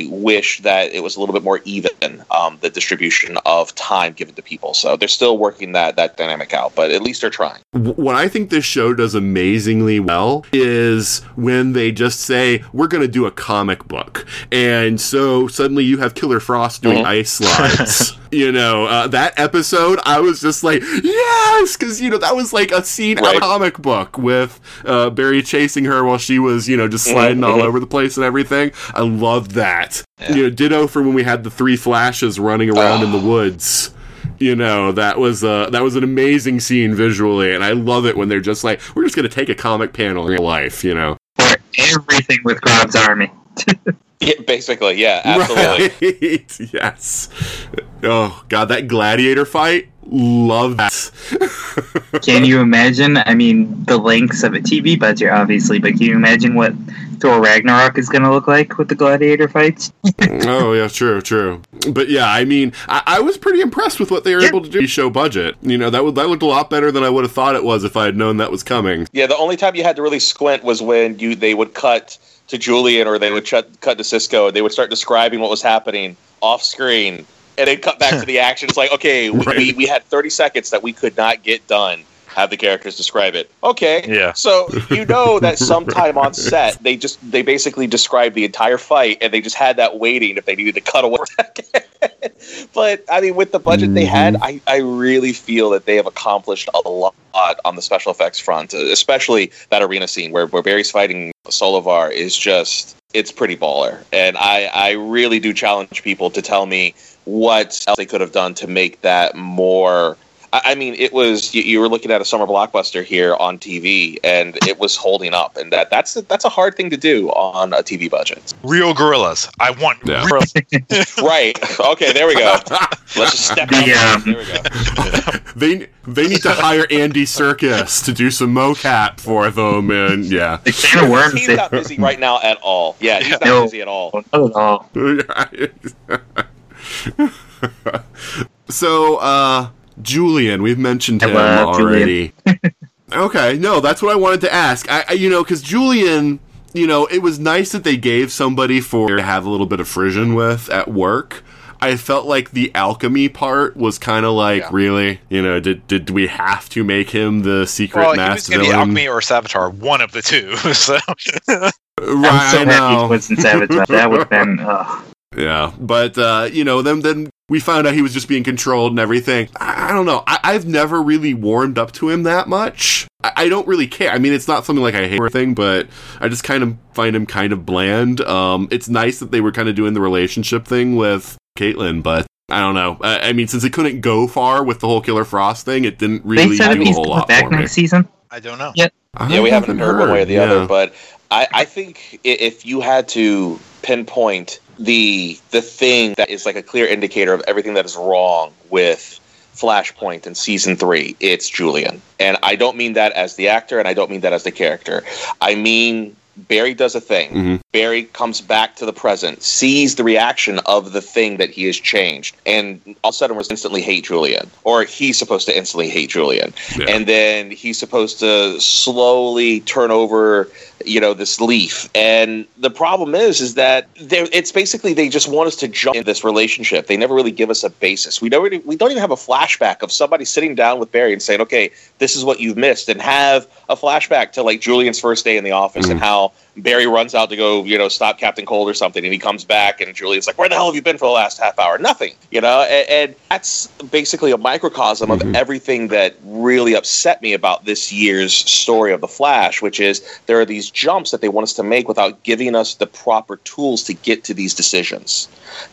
wish that it was a little bit more even, the distribution of time given to people. So they're still working that dynamic out, but at least they're trying. What I think this show does amazingly well is when they just say, we're going to do a comic book. And so suddenly you have Killer Frost doing ice slides. You know, that episode, I was just like, yes! Because, you know, that was like a scene out of a comic book with Barry chasing her while she was, you know, just sliding all over the place and everything. I love that. Yeah. You know, ditto for when we had the three Flashes running around in the woods. You know, that was an amazing scene visually, and I love it when they're just like, we're just going to take a comic panel in real life, you know. Or everything with Grodd's army. Yeah, basically, yeah, absolutely. Right? Yes. Oh, God, that gladiator fight? Love that. Can you imagine? I mean, the lengths of a TV budget, obviously, but can you imagine what Thor Ragnarok is going to look like with the gladiator fights? Oh, yeah, true. But yeah, I mean, I was pretty impressed with what they were able to do with show budget. You know, that looked a lot better than I would have thought it was if I had known that was coming. Yeah, the only time you had to really squint was when they would cut to Julian, or they would cut to Cisco, and they would start describing what was happening off screen, and then cut back to the action. It's like, okay, we had 30 seconds that we could not get done. Have the characters describe it. Okay, yeah. So you know that sometime on set, they basically described the entire fight, and they just had that waiting if they needed to cut away. But, I mean, with the budget they had, I really feel that they have accomplished a lot on the special effects front, especially that arena scene where Barry's fighting Solovar is just, it's pretty baller. And I really do challenge people to tell me what else they could have done to make that more... I mean, it was, you were looking at a summer blockbuster here on TV, and it was holding up, and that's a hard thing to do on a TV budget. Real gorillas. I want gorillas. Right. Okay, there we go. Let's just step out. There we go. They need to hire Andy Serkis to do some mocap for them, and he's not busy right now at all. Yeah, he's not busy at all. Not at all. So, Julian, we've mentioned him already. Okay, no, that's what I wanted to ask. I you know, because Julian, you know, it was nice that they gave somebody to have a little bit of frisson with at work. I felt like the alchemy part was kind of like, really? You know, did we have to make him the secret mass villain? Well, it was going to be alchemy or Savitar, one of the two. So. Right, I'm so happy it wasn't Savitar. That would have been... Yeah, but, you know, then we found out he was just being controlled and everything. I don't know. I've never really warmed up to him that much. I don't really care. I mean, it's not something like I hate or anything, but I just kind of find him kind of bland. It's nice that they were kind of doing the relationship thing with Caitlin, but I don't know. I mean, since it couldn't go far with the whole Killer Frost thing, it didn't really do a whole lot back for next season? I don't know. Yep. Yeah, we haven't heard one way or the other, but I think if you had to pinpoint... The thing that is like a clear indicator of everything that is wrong with Flashpoint in season 3, it's Julian. And I don't mean that as the actor, and I don't mean that as the character. I mean Barry does a thing. Mm-hmm. Barry comes back to the present, sees the reaction of the thing that he has changed, and all of a sudden we're instantly hate Julian, or he's supposed to instantly hate Julian. Yeah. And then he's supposed to slowly turn over, you know, this leaf. And the problem is that it's basically they just want us to jump in this relationship. They never really give us a basis. We don't even have a flashback of somebody sitting down with Barry and saying, okay, this is what you've missed, and have a flashback to like Julian's first day in the office mm-hmm. and how Barry runs out to go, you know, stop Captain Cold or something, and he comes back and Julian's like, where the hell have you been for the last half hour? Nothing, you know? And that's basically a microcosm mm-hmm. of everything that really upset me about this year's story of The Flash, which is there are these jumps that they want us to make without giving us the proper tools to get to these decisions.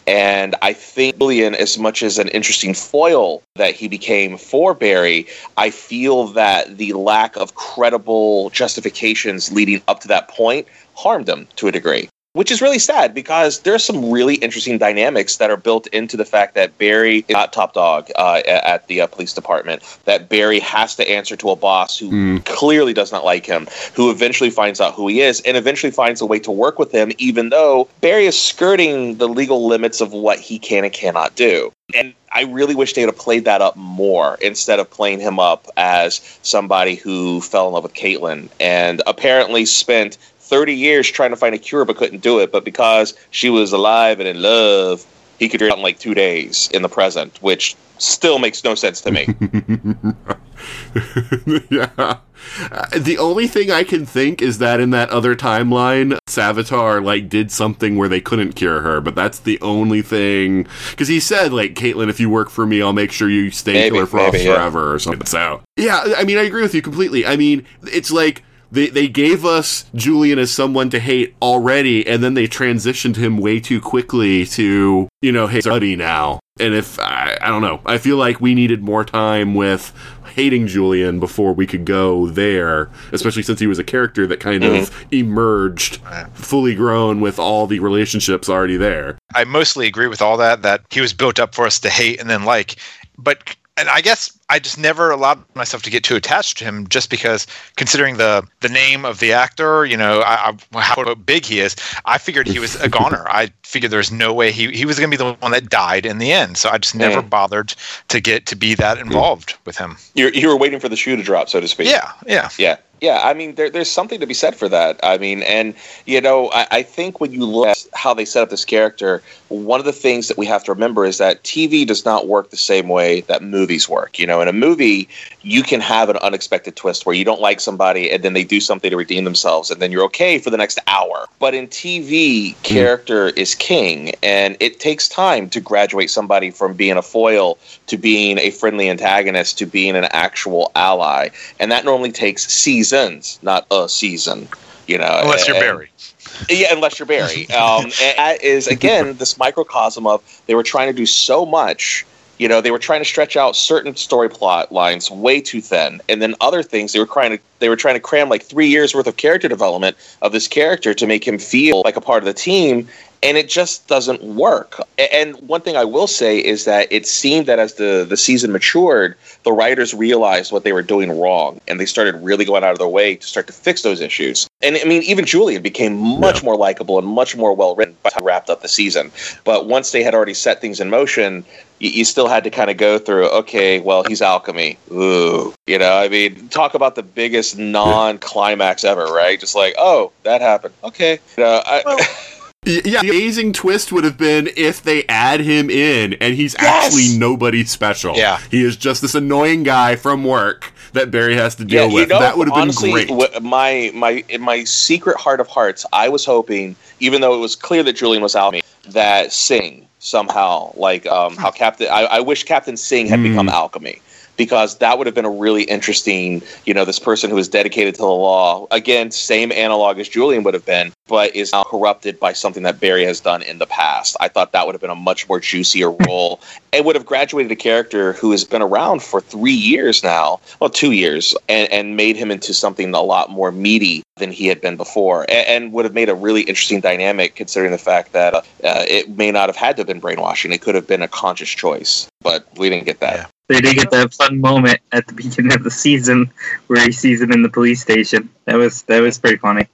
And I think Julian, as much as an interesting foil that he became for Barry, I feel that the lack of credible justifications leading up to that point harmed them to a degree, which is really sad because there's some really interesting dynamics that are built into the fact that Barry is not top dog at the police department, that Barry has to answer to a boss who clearly does not like him, who eventually finds out who he is and eventually finds a way to work with him, even though Barry is skirting the legal limits of what he can and cannot do. And I really wish they would have played that up more instead of playing him up as somebody who fell in love with Caitlin and apparently spent 30 years trying to find a cure but couldn't do it, but because she was alive and in love, he could do it in like 2 days in the present, which still makes no sense to me. Yeah. The only thing I can think is that in that other timeline, Savitar, like, did something where they couldn't cure her, but that's the only thing. Because he said, like, Caitlin, if you work for me, I'll make sure you stay killer for us forever or something. So, yeah, I mean, I agree with you completely. I mean, it's like, They gave us Julian as someone to hate already, and then they transitioned him way too quickly to, you know, hey, buddy now. And if, I don't know, I feel like we needed more time with hating Julian before we could go there, especially since he was a character that kind mm-hmm. of emerged fully grown with all the relationships already there. I mostly agree with all that he was built up for us to hate and then like, but... And I guess I just never allowed myself to get too attached to him just because, considering the name of the actor, you know, how big he is, I figured he was a goner. I figured there was no way he was going to be the one that died in the end. So I just never bothered to get to be that involved with him. You were waiting for the shoe to drop, so to speak. Yeah. Yeah, I mean, there's something to be said for that. I mean, and, you know, I think when you look at how they set up this character, one of the things that we have to remember is that TV does not work the same way that movies work. You know, in a movie, you can have an unexpected twist where you don't like somebody and then they do something to redeem themselves and then you're okay for the next hour. But in TV, character is king, and it takes time to graduate somebody from being a foil to being a friendly antagonist to being an actual ally. And that normally takes seasons, not a season, you know. Unless you're Barry. Yeah, unless you're Barry. And that is, again, this microcosm of they were trying to do so much. You know, they were trying to stretch out certain story plot lines way too thin, and then other things they were trying to cram like 3 years worth of character development of this character to make him feel like a part of the team, and it just doesn't work. And one thing I will say is that it seemed that as the season matured, the writers realized what they were doing wrong, and they started really going out of their way to start to fix those issues. And, I mean, even Julian became much more likable and much more well-written by the time we wrapped up the season. But once they had already set things in motion, you still had to kind of go through, okay, well, he's alchemy. Ooh. You know, I mean, talk about the biggest non-climax ever, right? Just like, oh, that happened. Okay. You know, yeah, the amazing twist would have been if they add him in and he's actually nobody special. Yeah. He is just this annoying guy from work that Barry has to deal with. Know, that would have been great. In my secret heart of hearts, I was hoping, even though it was clear that Julian was out, that Singh somehow, like how Captain, I wish Captain Singh had become alchemy. Because that would have been a really interesting, you know, this person who is dedicated to the law. Again, same analog as Julian would have been, but is now corrupted by something that Barry has done in the past. I thought that would have been a much more juicier role. It would have graduated a character who has been around for 3 years now, well, 2 years, and made him into something a lot more meaty than he had been before, and would have made a really interesting dynamic considering the fact that it may not have had to have been brainwashing. It could have been a conscious choice, but we didn't get that. Yeah. They did get that fun moment at the beginning of the season where he sees him in the police station. That was pretty funny.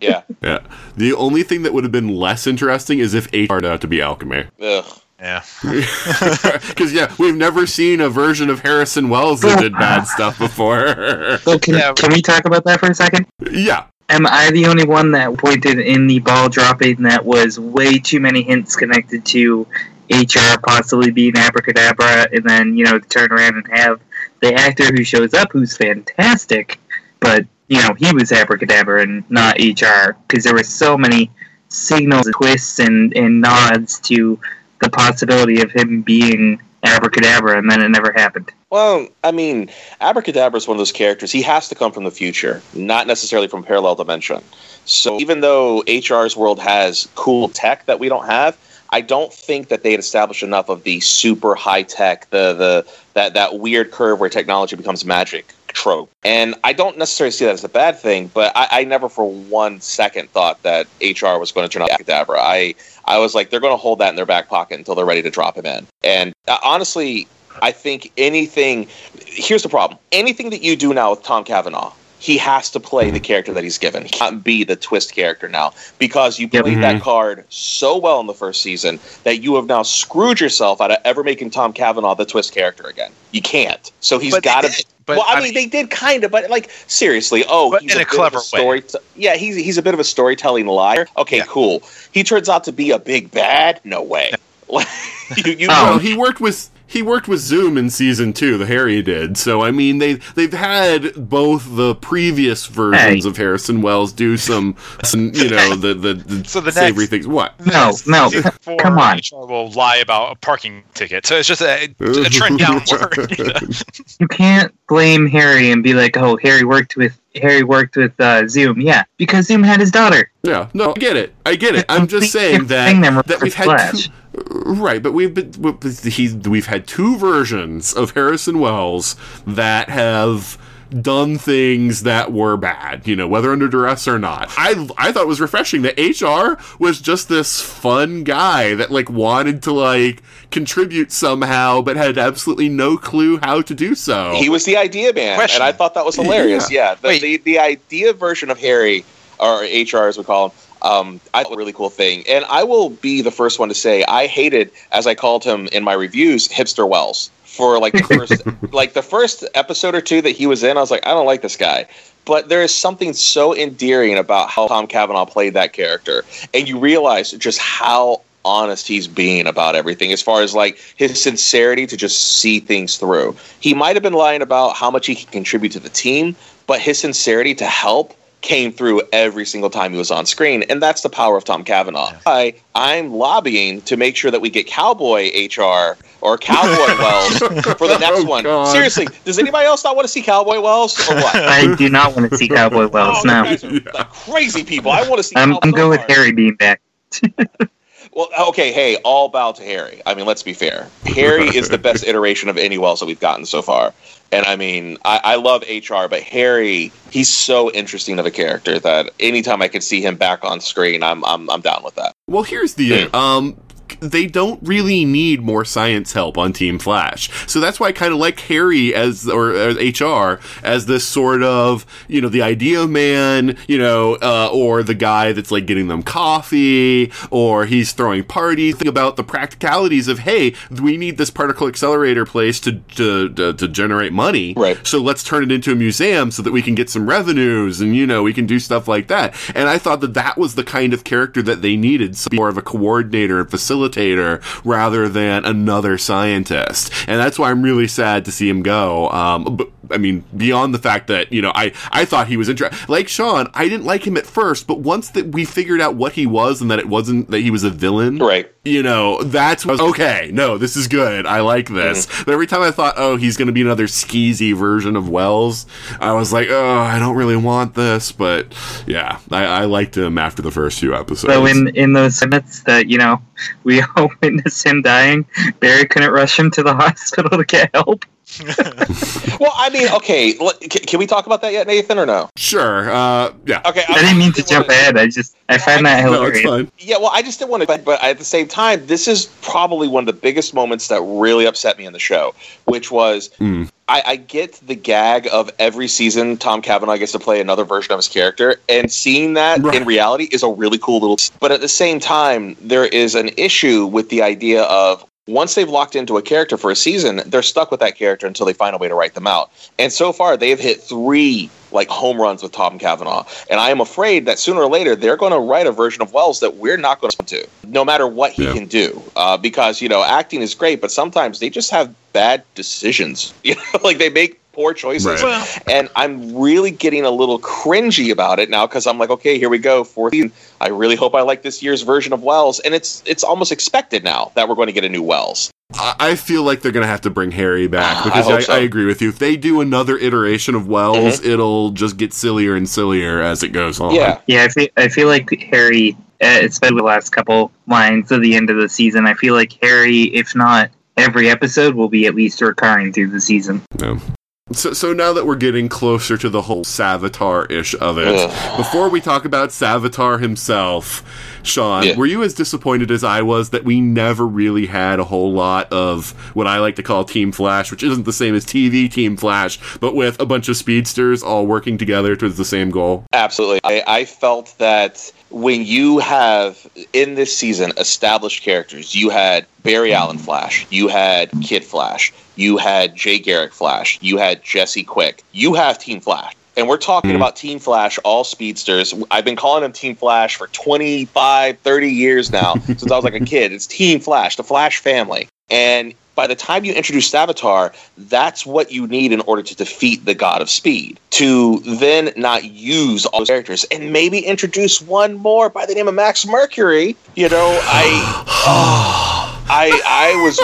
Yeah. Yeah. The only thing that would have been less interesting is if H turned out to be alchemy. Ugh. Yeah. Because, yeah, we've never seen a version of Harrison Wells that did bad stuff before. So can we talk about that for a second? Yeah. Am I the only one that pointed in the ball dropping that was way too many hints connected to HR possibly being Abracadabra, and then, turn around and have the actor who shows up who's fantastic, but, he was Abracadabra and not HR, because there were so many signals and twists and nods to the possibility of him being Abracadabra, and then it never happened. Well, Abracadabra is one of those characters. He has to come from the future, not necessarily from parallel dimension. So even though HR's world has cool tech that we don't have, I don't think that they had established enough of the super high tech, that weird curve where technology becomes magic trope. And I don't necessarily see that as a bad thing, but I never for one second thought that HR was going to turn out Abracadabra. I was like, they're going to hold that in their back pocket until they're ready to drop him in. And honestly, I think here's the problem. Anything that you do now with Tom Cavanaugh, he has to play the character that he's given. He can't be the twist character now, because you played that card so well in the first season that you have now screwed yourself out of ever making Tom Cavanaugh the twist character again. You can't. So he's got to... But, well, I mean, they did kind of, but like seriously. Oh, he's in a clever way. Yeah, he's a bit of a storytelling liar. Okay, yeah. Cool. He turns out to be a big bad. No way. Yeah. He worked with Zoom in season 2. The Harry did. So they've had both the previous versions of Harrison Wells do some the so the savory things. What? No. Come on. HR will lie about a parking ticket. So it's just a trend downward. You can't blame Harry and be like, oh, Harry worked with Zoom, yeah, because Zoom had his daughter. Yeah, no, I get it. I'm just saying that we've had two, right, but we've had two versions of Harrison Wells that have done things that were bad, whether under duress or not. I thought it was refreshing that HR was just this fun guy that wanted to contribute somehow, but had absolutely no clue how to do so. He was the idea man, and I thought that was hilarious. Yeah, the idea version of Harry, or HR as we call him. I thought a really cool thing, and I will be the first one to say I hated, as I called him in my reviews, Hipster Wells. For the first episode or two that he was in, I was like, I don't like this guy. But there is something so endearing about how Tom Cavanaugh played that character, and you realize just how honest he's being about everything, as far as his sincerity to just see things through. He might have been lying about how much he can contribute to the team, but his sincerity to help came through every single time he was on screen, and that's the power of Tom Cavanaugh. I'm lobbying to make sure that we get Cowboy HR or Cowboy Wells for the next one. God. Seriously, does anybody else not want to see Cowboy Wells or what? I do not want to see Cowboy Wells now. Crazy people. I want to see Cowboy Wells. I'm going with Harry being back. Well, okay, hey, all bow to Harry. Let's be fair. Harry is the best iteration of any Wells that we've gotten so far. And I love HR, but Harry, he's so interesting of a character that anytime I could see him back on screen, I'm down with that. Well, here's the they don't really need more science help on Team Flash, so that's why I kind of like Harry or HR as this sort of the idea man, or the guy that's getting them coffee, or he's throwing parties. Think about the practicalities of, hey, we need this particle accelerator place to generate money, right? So let's turn it into a museum so that we can get some revenues, and we can do stuff like that. And I thought that was the kind of character that they needed, so more of a coordinator and facilitator rather than another scientist. And that's why I'm really sad to see him go. But beyond the fact that, I thought he was interesting. Like Sean, I didn't like him at first, but once that we figured out what he was and that it wasn't that he was a villain, right? That's when I was okay. No, this is good. I like this. Mm-hmm. But every time I thought, oh, he's going to be another skeezy version of Wells, I was like, oh, I don't really want this. But yeah, I liked him after the first few episodes. So in those minutes that, we all witnessed him dying, Barry couldn't rush him to the hospital to get help. Well, I mean, okay, can we talk about that yet, Nathan, or no? Sure, yeah. Okay, I didn't mean to jump ahead. I find that hilarious. No, yeah, well, I just didn't want to, but at the same time, this is probably one of the biggest moments that really upset me in the show, which was I get the gag of every season Tom Cavanaugh gets to play another version of his character, and seeing that in reality is a really cool little... But at the same time, there is an issue with the idea of, once they've locked into a character for a season, they're stuck with that character until they find a way to write them out. And so far, they have hit 3 home runs with Tom Cavanaugh. And I am afraid that sooner or later, they're going to write a version of Wells that we're not going to, no matter what he can do. Because, acting is great, but sometimes they just have bad decisions. They make poor choices. Right. And I'm really getting a little cringy about it now, because I'm like, okay, here we go, 4th season. I really hope I like this year's version of Wells, and it's almost expected now that we're going to get a new Wells. I feel like they're going to have to bring Harry back, because I agree with you. If they do another iteration of Wells, it'll just get sillier and sillier as it goes on. Yeah, I feel like Harry, especially the last couple lines of the end of the season, I feel like Harry, if not every episode, will be at least recurring through the season. Yeah. So now that we're getting closer to the whole Savitar-ish of it, before we talk about Savitar himself, Sean, were you as disappointed as I was that we never really had a whole lot of what I like to call Team Flash, which isn't the same as TV Team Flash, but with a bunch of speedsters all working together towards the same goal? Absolutely. I felt that when you have, in this season, established characters, you had Barry Allen Flash, you had Kid Flash, you had Jay Garrick Flash, you had Jesse Quick, you have Team Flash. And we're talking about Team Flash, all speedsters. I've been calling them Team Flash for 25, 30 years now, since I was like a kid. It's Team Flash, the Flash family. And by the time you introduce Savitar, that's what you need in order to defeat the God of Speed, to then not use all those characters and maybe introduce one more by the name of Max Mercury. I was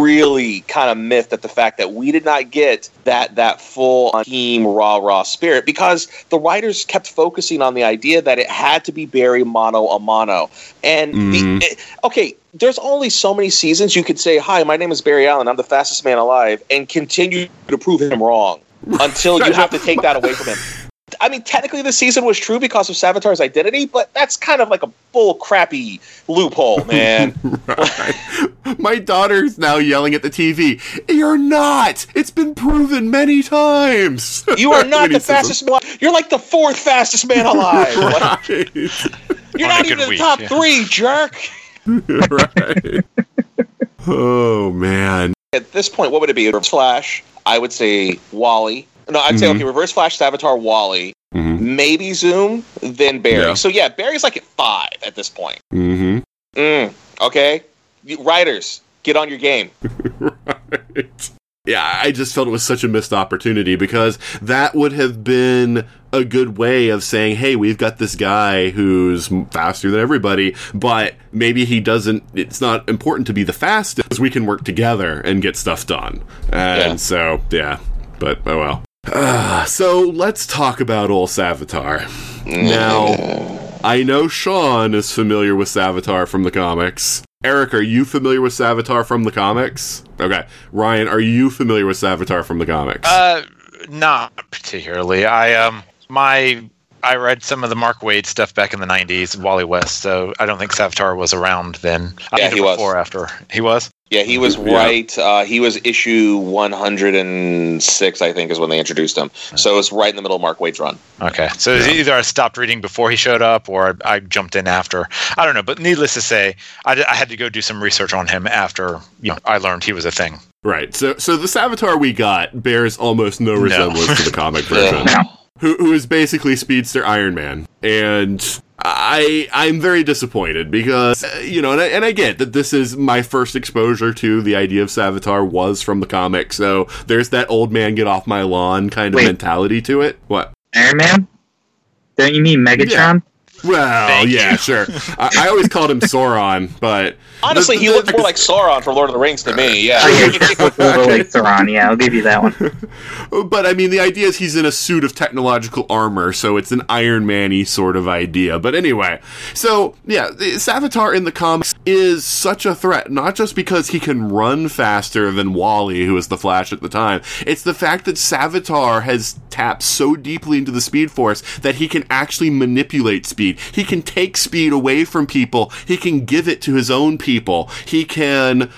really kind of miffed at the fact that we did not get that full team rah-rah spirit, because the writers kept focusing on the idea that it had to be Barry mano a mano. And there's only so many seasons you could say, "Hi, my name is Barry Allen. I'm the fastest man alive," and continue to prove him wrong until you have to take that away from him. I mean, technically this season was true because of Savitar's identity, but that's kind of like a bull crappy loophole, man. My daughter's now yelling at the TV, "You're not! It's been proven many times! You are not the fastest man alive! You're like the 4th fastest man alive! Right. You're not even in the top 3, jerk!" Right. Oh, man. At this point, what would it be? Reverse Flash, I would say Wally. No, I'd say, okay, Reverse Flash, Savitar, Wally, maybe Zoom, then Barry. Yeah. So, yeah, Barry's like at 5 at this point. Okay. Writers, get on your game. Right. Yeah, I just felt it was such a missed opportunity, because that would have been a good way of saying, hey, we've got this guy who's faster than everybody, but maybe it's not important to be the fastest, because we can work together and get stuff done. And so, yeah, but oh well. So let's talk about old Savitar. Now, I know Sean is familiar with Savitar from the comics. Eric, are you familiar with Savitar from the comics? Okay. Ryan, are you familiar with Savitar from the comics? Not particularly. I read some of the Mark Waid stuff back in the 90s, Wally West, so I don't think Savitar was around then. He was? Yeah, he was right. He was issue 106, I think, is when they introduced him. So it was right in the middle of Mark Waid's run. Okay. So either I stopped reading before he showed up, or I jumped in after. I don't know. But needless to say, I had to go do some research on him after I learned he was a thing. Right. So the Savitar we got bears almost no resemblance to the comic version. Who is basically Speedster Iron Man. And I'm very disappointed because, and I get that this is my first exposure to the idea of Savitar was from the comic, so there's that old man get off my lawn kind of mentality to it. What? Iron Man? Don't you mean Megatron? Well, Thank you. I always called him Sauron, but... Honestly, he looked more like Sauron from Lord of the Rings to me, yeah. Like Sauron, yeah, I'll give you that one. But, I mean, the idea is he's in a suit of technological armor, so it's an Iron Man-y sort of idea. But anyway, so, yeah, Savitar in the comics is such a threat, not just because he can run faster than Wally, who was the Flash at the time. It's the fact that Savitar has tapped so deeply into the Speed Force that he can actually manipulate speed. He can take speed away from people. He can give it to his own people. He can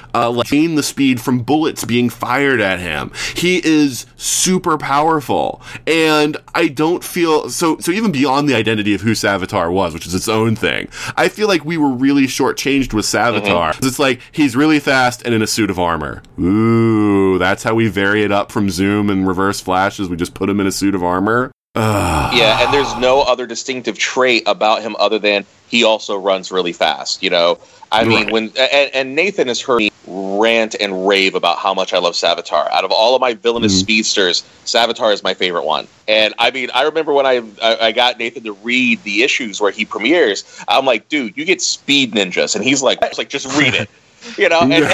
gain the speed from bullets being fired at him. He is super powerful. And I don't feel... So even beyond the identity of who Savitar was, which is its own thing, I feel like we were really shortchanged with Savitar. Mm-hmm. It's like, he's really fast and in a suit of armor. Ooh, that's how we vary it up from Zoom and Reverse Flash, is we just put him in a suit of armor. Yeah, and there's no other distinctive trait about him other than he also runs really fast, you know? I mean, when Nathan has heard me rant and rave about how much I love Savitar. Out of all of my villainous speedsters, Savitar is my favorite one. And, I mean, I remember when I got Nathan to read the issues where he premieres, I'm like, dude, you get speed ninjas. And he's like, just read it. You know? And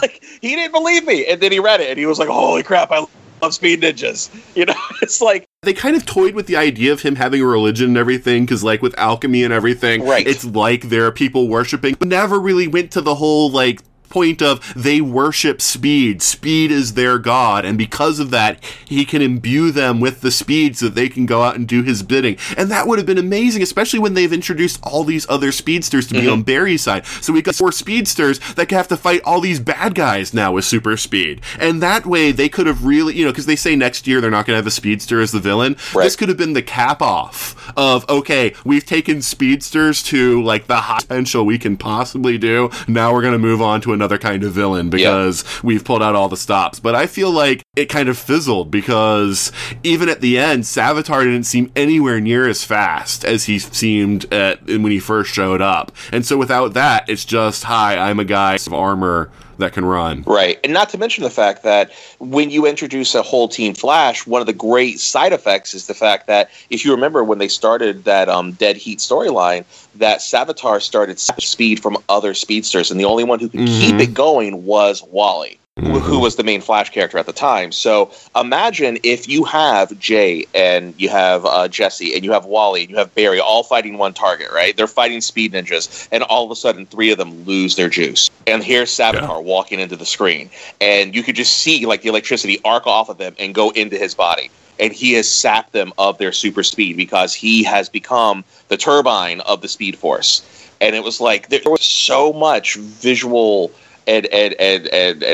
like, he didn't believe me. And then he read it, and he was like, holy crap, I love speed ninjas. You know? It's like... They kind of toyed with the idea of him having a religion and everything, because, like, with alchemy and everything, right, it's like there are people worshipping, but never really went to the whole, like, point of they worship speed. Speed is their god, and because of that, he can imbue them with the speed so that they can go out and do his bidding. And that would have been amazing, especially when they've introduced all these other speedsters to be on Barry's side. So we've got 4 speedsters that have to fight all these bad guys now with super speed. And that way, they could have really, you know, because they say next year they're not going to have a speedster as the villain. Right. This could have been the cap off of, okay, we've taken speedsters to, like, the high potential we can possibly do. Now we're going to move on to another kind of villain because we've pulled out all the stops. But I feel like it kind of fizzled, because even at the end, Savitar didn't seem anywhere near as fast as he seemed when he first showed up. And so without that, it's just, hi, I'm a guy of armor that can run. Right. And not to mention the fact that when you introduce a whole team Flash, one of the great side effects is the fact that, if you remember when they started that Dead Heat storyline, that Savitar started speed from other speedsters, and the only one who could keep it going was Wally, who was the main Flash character at the time. So imagine if you have Jay, and you have Jesse, and you have Wally, and you have Barry all fighting one target, right? They're fighting speed ninjas, and all of a sudden 3 of them lose their juice. And here's Savitar walking into the screen, and you could just see, like, the electricity arc off of them and go into his body. And he has sapped them of their super speed because he has become the turbine of the Speed Force. And it was like, there was so much visual and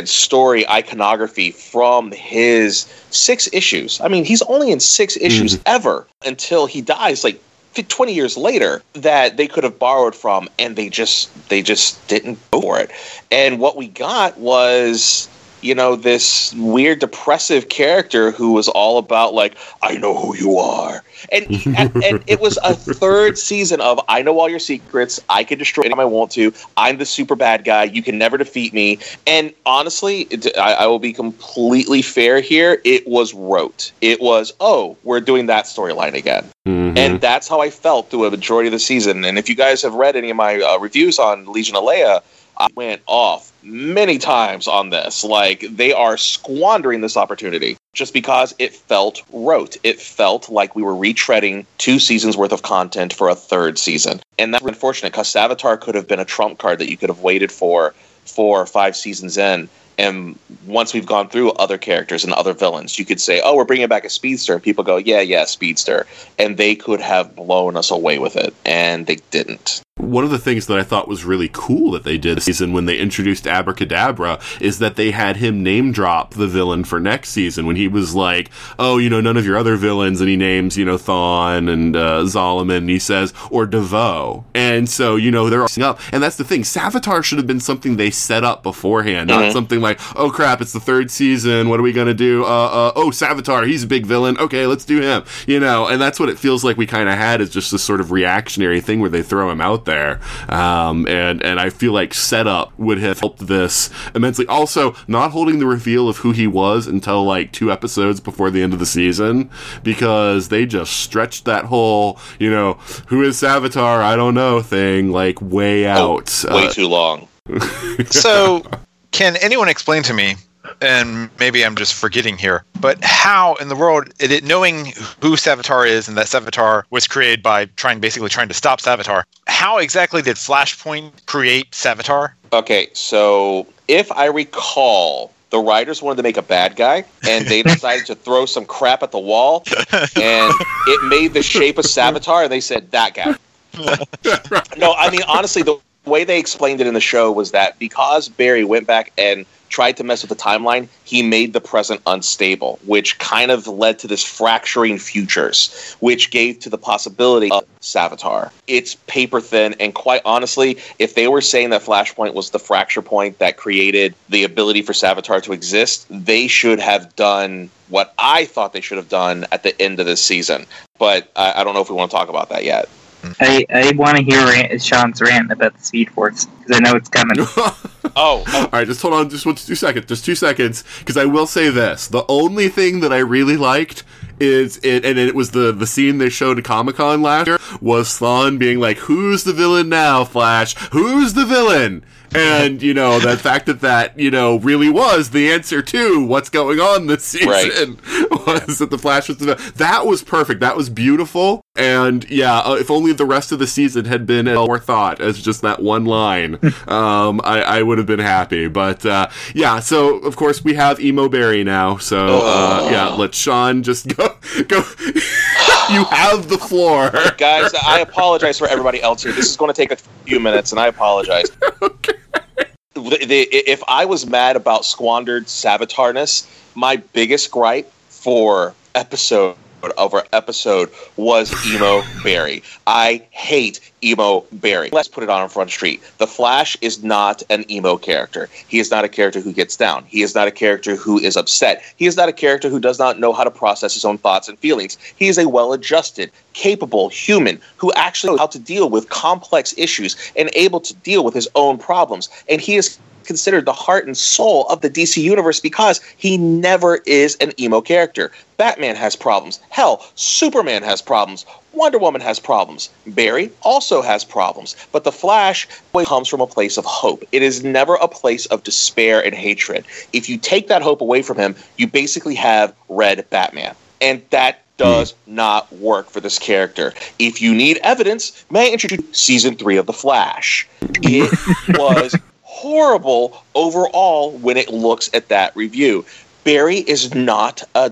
story iconography from his 6 issues. I mean, he's only in 6 issues ever until he dies, like, 20 years later, that they could have borrowed from, and they just didn't go for it. And what we got was, you know, this weird depressive character who was all about, like, I know who you are. And it was a 3rd season of, I know all your secrets, I can destroy anytime I want to, I'm the super bad guy, you can never defeat me. And honestly, I will be completely fair here, it was rote. It was, oh, we're doing that storyline again. And that's how I felt through a majority of the season. And if you guys have read any of my reviews on Legion of Leia, I went off many times on this. Like, they are squandering this opportunity just because it felt rote. It felt like we were retreading 2 seasons worth of content for a 3rd season. And that's unfortunate, because Savitar could have been a trump card that you could have waited for 4 or 5 seasons in. And once we've gone through other characters and other villains, you could say, oh, we're bringing back a speedster. And people go, yeah, speedster. And they could have blown us away with it. And they didn't. One of the things that I thought was really cool that they did this season when they introduced Abracadabra is that they had him name drop the villain for next season, when he was like, oh, you know, none of your other villains, and he names, you know, Thawne and Zolomon, and he says, or DeVoe. And so, you know, they're all up. And that's the thing. Savitar should have been something they set up beforehand, not something like like, oh crap, it's the third season, what are we gonna do? Oh, Savitar, he's a big villain, okay, let's do him, you know. And that's what it feels like we kind of had, is just this sort of reactionary thing where they throw him out there. And I feel like setup would have helped this immensely. Also, not holding the reveal of who he was until like 2 episodes before the end of the season, because they just stretched that whole, you know, who is Savitar, I don't know thing, like way out. Way too long. So, can anyone explain to me, and maybe I'm just forgetting here, but how in the world, knowing who Savitar is and that Savitar was created by basically trying to stop Savitar, how exactly did Flashpoint create Savitar? Okay, so if I recall, the writers wanted to make a bad guy, and they decided to throw some crap at the wall, and it made the shape of Savitar, and they said, that guy. No, I mean, honestly, the way they explained it in the show was that because Barry went back and tried to mess with the timeline, he made the present unstable, which kind of led to this fracturing futures, which gave to the possibility of Savitar. It's paper thin, and quite honestly, if they were saying that Flashpoint was the fracture point that created the ability for Savitar to exist, they should have done what I thought they should have done at the end of this season. But I don't know if we want to talk about that yet. I want to hear Sean's rant about the Speed Force, because I know it's coming. All right, just hold on, just 2 seconds, because I will say this: the only thing that I really liked is it, and it was the scene they showed at Comic-Con last year, was Thawne being like, "Who's the villain now, Flash? Who's the villain?" And, you know, the fact that, you know, really was the answer to what's going on this season, right, was that the Flash was that was perfect. That was beautiful. And, yeah, if only the rest of the season had been more thought as just that one line, I would have been happy. But, yeah, so, of course, we have Emo Barry now. So, yeah, let Sean just go. You have the floor. Guys, I apologize for everybody else here. This is going to take a few minutes, and I apologize. Okay. If I was mad about squandered Savitarness, my biggest gripe for episode over episode was Emo Barry. I hate Emo Barry. Let's put it on Front Street. The Flash is not an emo character. He is not a character who gets down. He is not a character who is upset. He is not a character who does not know how to process his own thoughts and feelings. He is a well-adjusted, capable human who actually knows how to deal with complex issues and able to deal with his own problems. And he is considered the heart and soul of the DC universe because he never is an emo character. Batman has problems. Hell, Superman has problems. Wonder Woman has problems. Barry also has problems. But the Flash comes from a place of hope. It is never a place of despair and hatred. If you take that hope away from him, you basically have Red Batman. And that does not work for this character. If you need evidence, may I introduce season 3 of The Flash. It was horrible overall when it looks at that review. Barry is not a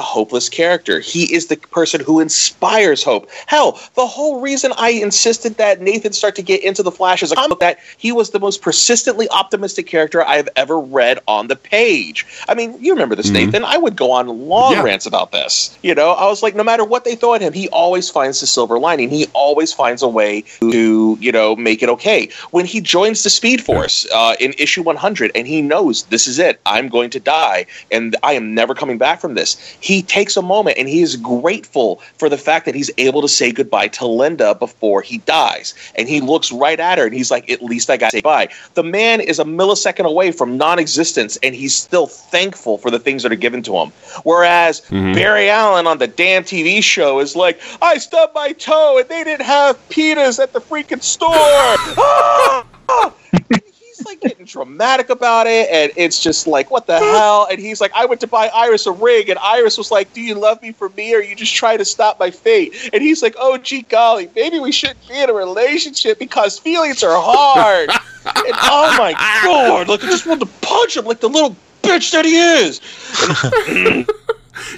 hopeless character. He is the person who inspires hope. Hell, the whole reason I insisted that Nathan start to get into the Flash is that he was the most persistently optimistic character I have ever read on the page. I mean, you remember this, Nathan. I would go on long rants about this. You know, I was like, no matter what they throw at him, he always finds the silver lining. He always finds a way to, you know, make it okay. When he joins the Speed Force in issue 100, and he knows this is it, I'm going to die, and I am never coming back from this. He takes a moment, and he is grateful for the fact that he's able to say goodbye to Linda before he dies. And he looks right at her, and he's like, at least I got to say goodbye. The man is a millisecond away from non-existence, and he's still thankful for the things that are given to him. Whereas Barry Allen on the damn TV show is like, I stubbed my toe, and they didn't have pitas at the freaking store! He's like getting dramatic about it, and it's just like, what the hell? And he's like, I went to buy Iris a ring, and Iris was like, do you love me for me, or are you just trying to stop my fate? And he's like, oh gee golly, maybe we shouldn't be in a relationship because feelings are hard. And oh my god, like I just wanted to punch him like the little bitch that he is.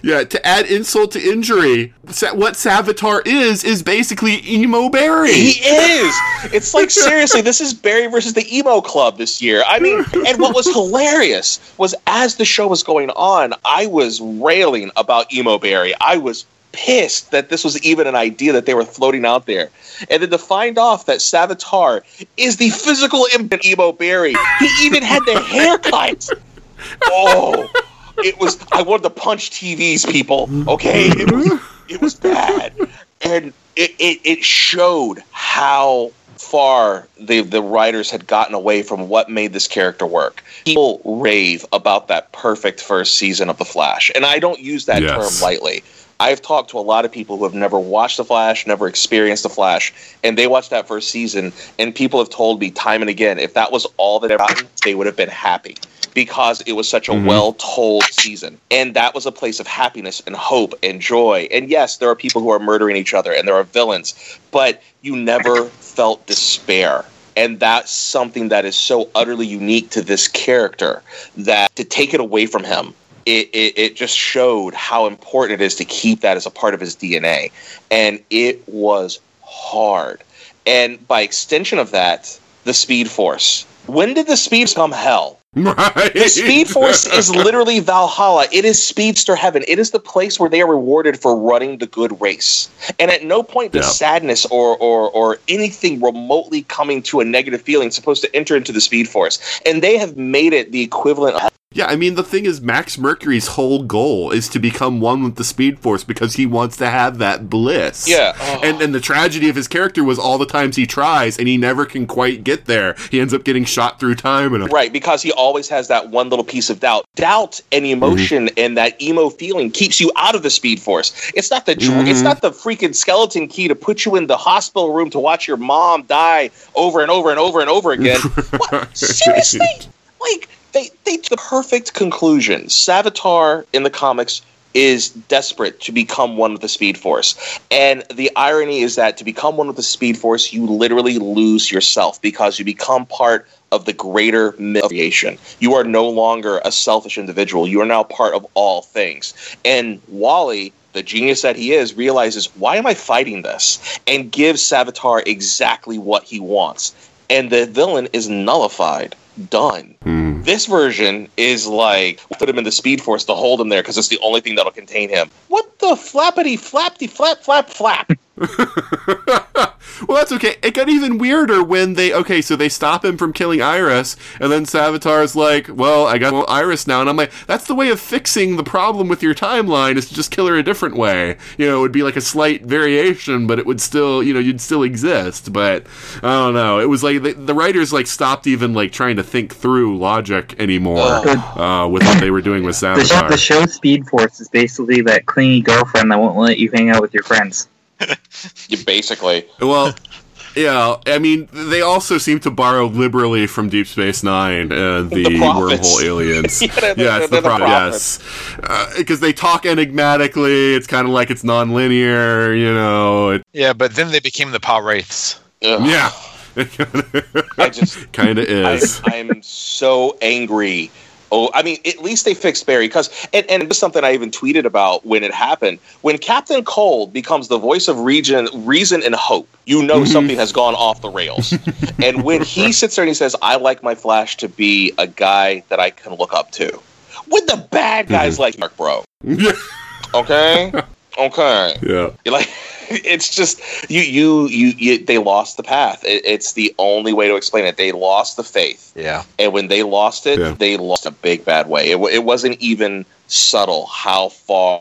Yeah, to add insult to injury, what Savitar is basically Emo Barry. He is! It's like, seriously, this is Barry versus the Emo Club this year. I mean, and what was hilarious was as the show was going on, I was railing about Emo Barry. I was pissed that this was even an idea that they were floating out there. And then to find off that Savitar is the physical imp of Emo Berry. He even had the haircut. Oh, it was, I wanted to punch TVs, people. Okay, it was bad. And it showed how far the writers had gotten away from what made this character work. People rave about that perfect first season of The Flash. And I don't use that term lightly. I've talked to a lot of people who have never watched The Flash, never experienced The Flash, and they watched that first season, and people have told me time and again, if that was all that ever happened, they would have been happy because it was such a well-told season. And that was a place of happiness and hope and joy. And yes, there are people who are murdering each other, and there are villains, but you never felt despair. And that's something that is so utterly unique to this character that to take it away from him, it just showed how important it is to keep that as a part of his DNA. And it was hard. And by extension of that, the Speed Force. When did the Speed Force become hell? Right. The Speed Force is literally Valhalla. It is speedster heaven. It is the place where they are rewarded for running the good race. And at no point does sadness or anything remotely coming to a negative feeling supposed to enter into the Speed Force. And they have made it the equivalent of... Yeah, I mean, the thing is, Max Mercury's whole goal is to become one with the Speed Force because he wants to have that bliss. Yeah. Oh. And the tragedy of his character was all the times he tries and he never can quite get there. He ends up getting shot through time. Right, because he always has that one little piece of doubt. Doubt and emotion and that emo feeling keeps you out of the Speed Force. It's not the it's not the freaking skeleton key to put you in the hospital room to watch your mom die over and over and over and over again. What? Seriously? Like... They the perfect conclusion. Savitar in the comics is desperate to become one with the Speed Force. And the irony is that to become one with the Speed Force, you literally lose yourself because you become part of the greater myth of creation. You are no longer a selfish individual. You are now part of all things. And Wally, the genius that he is, realizes, why am I fighting this? And gives Savitar exactly what he wants. And the villain is nullified. Done. This version is like, put him in the Speed Force to hold him there because it's the only thing that'll contain him. What the flappity flappity flap flap flap? Well, that's okay. It got even weirder when they stop him from killing Iris, and then Savitar's like, well, I got Iris now, and I'm like, that's the way of fixing the problem with your timeline is to just kill her a different way. You know, it would be like a slight variation, but it would still, you know, you'd still exist, but I don't know. It was like, the writers like stopped even like trying to think through logic anymore with what they were doing with Savitar. The show Speed Force is basically that clingy girlfriend that won't let you hang out with your friends. Basically. Well, yeah, I mean, they also seem to borrow liberally from Deep Space Nine, the wormhole aliens. Yes, because they talk enigmatically, it's kind of like it's non-linear, you know. Yeah, but then they became the Power Wraiths. Ugh. Yeah. I just... kind of is. I'm so angry. Oh, I mean, at least they fixed Barry because, and this is something I even tweeted about when it happened. When Captain Cold becomes the voice of reason and hope, you know something has gone off the rails. And when he sits there and he says, I like my Flash to be a guy that I can look up to. With the bad guys like Mark, bro. Okay. Yeah. You're like... It's just you. They lost the path. It's the only way to explain it. They lost the faith. Yeah. And when they lost it, they lost a big bad way. It wasn't even subtle how far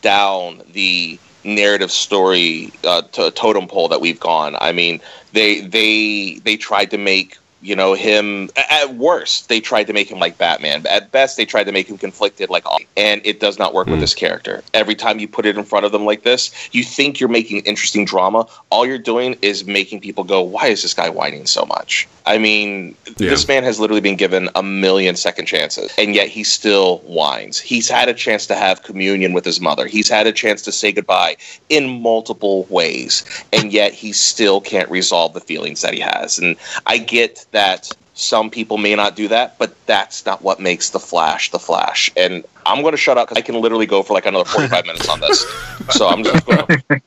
down the narrative story totem pole that we've gone. I mean, they tried to make. You know, him, at worst, they tried to make him like Batman. At best, they tried to make him conflicted like Oliver. And it does not work with this character. Every time you put it in front of them like this, you think you're making interesting drama. All you're doing is making people go, why is this guy whining so much? I mean, this man has literally been given a million second chances, and yet he still whines. He's had a chance to have communion with his mother. He's had a chance to say goodbye in multiple ways, and yet he still can't resolve the feelings that he has. And I get that some people may not do that, but that's not what makes The Flash the Flash. And I'm going to shut up because I can literally go for like another 45 minutes on this. So I'm just going to...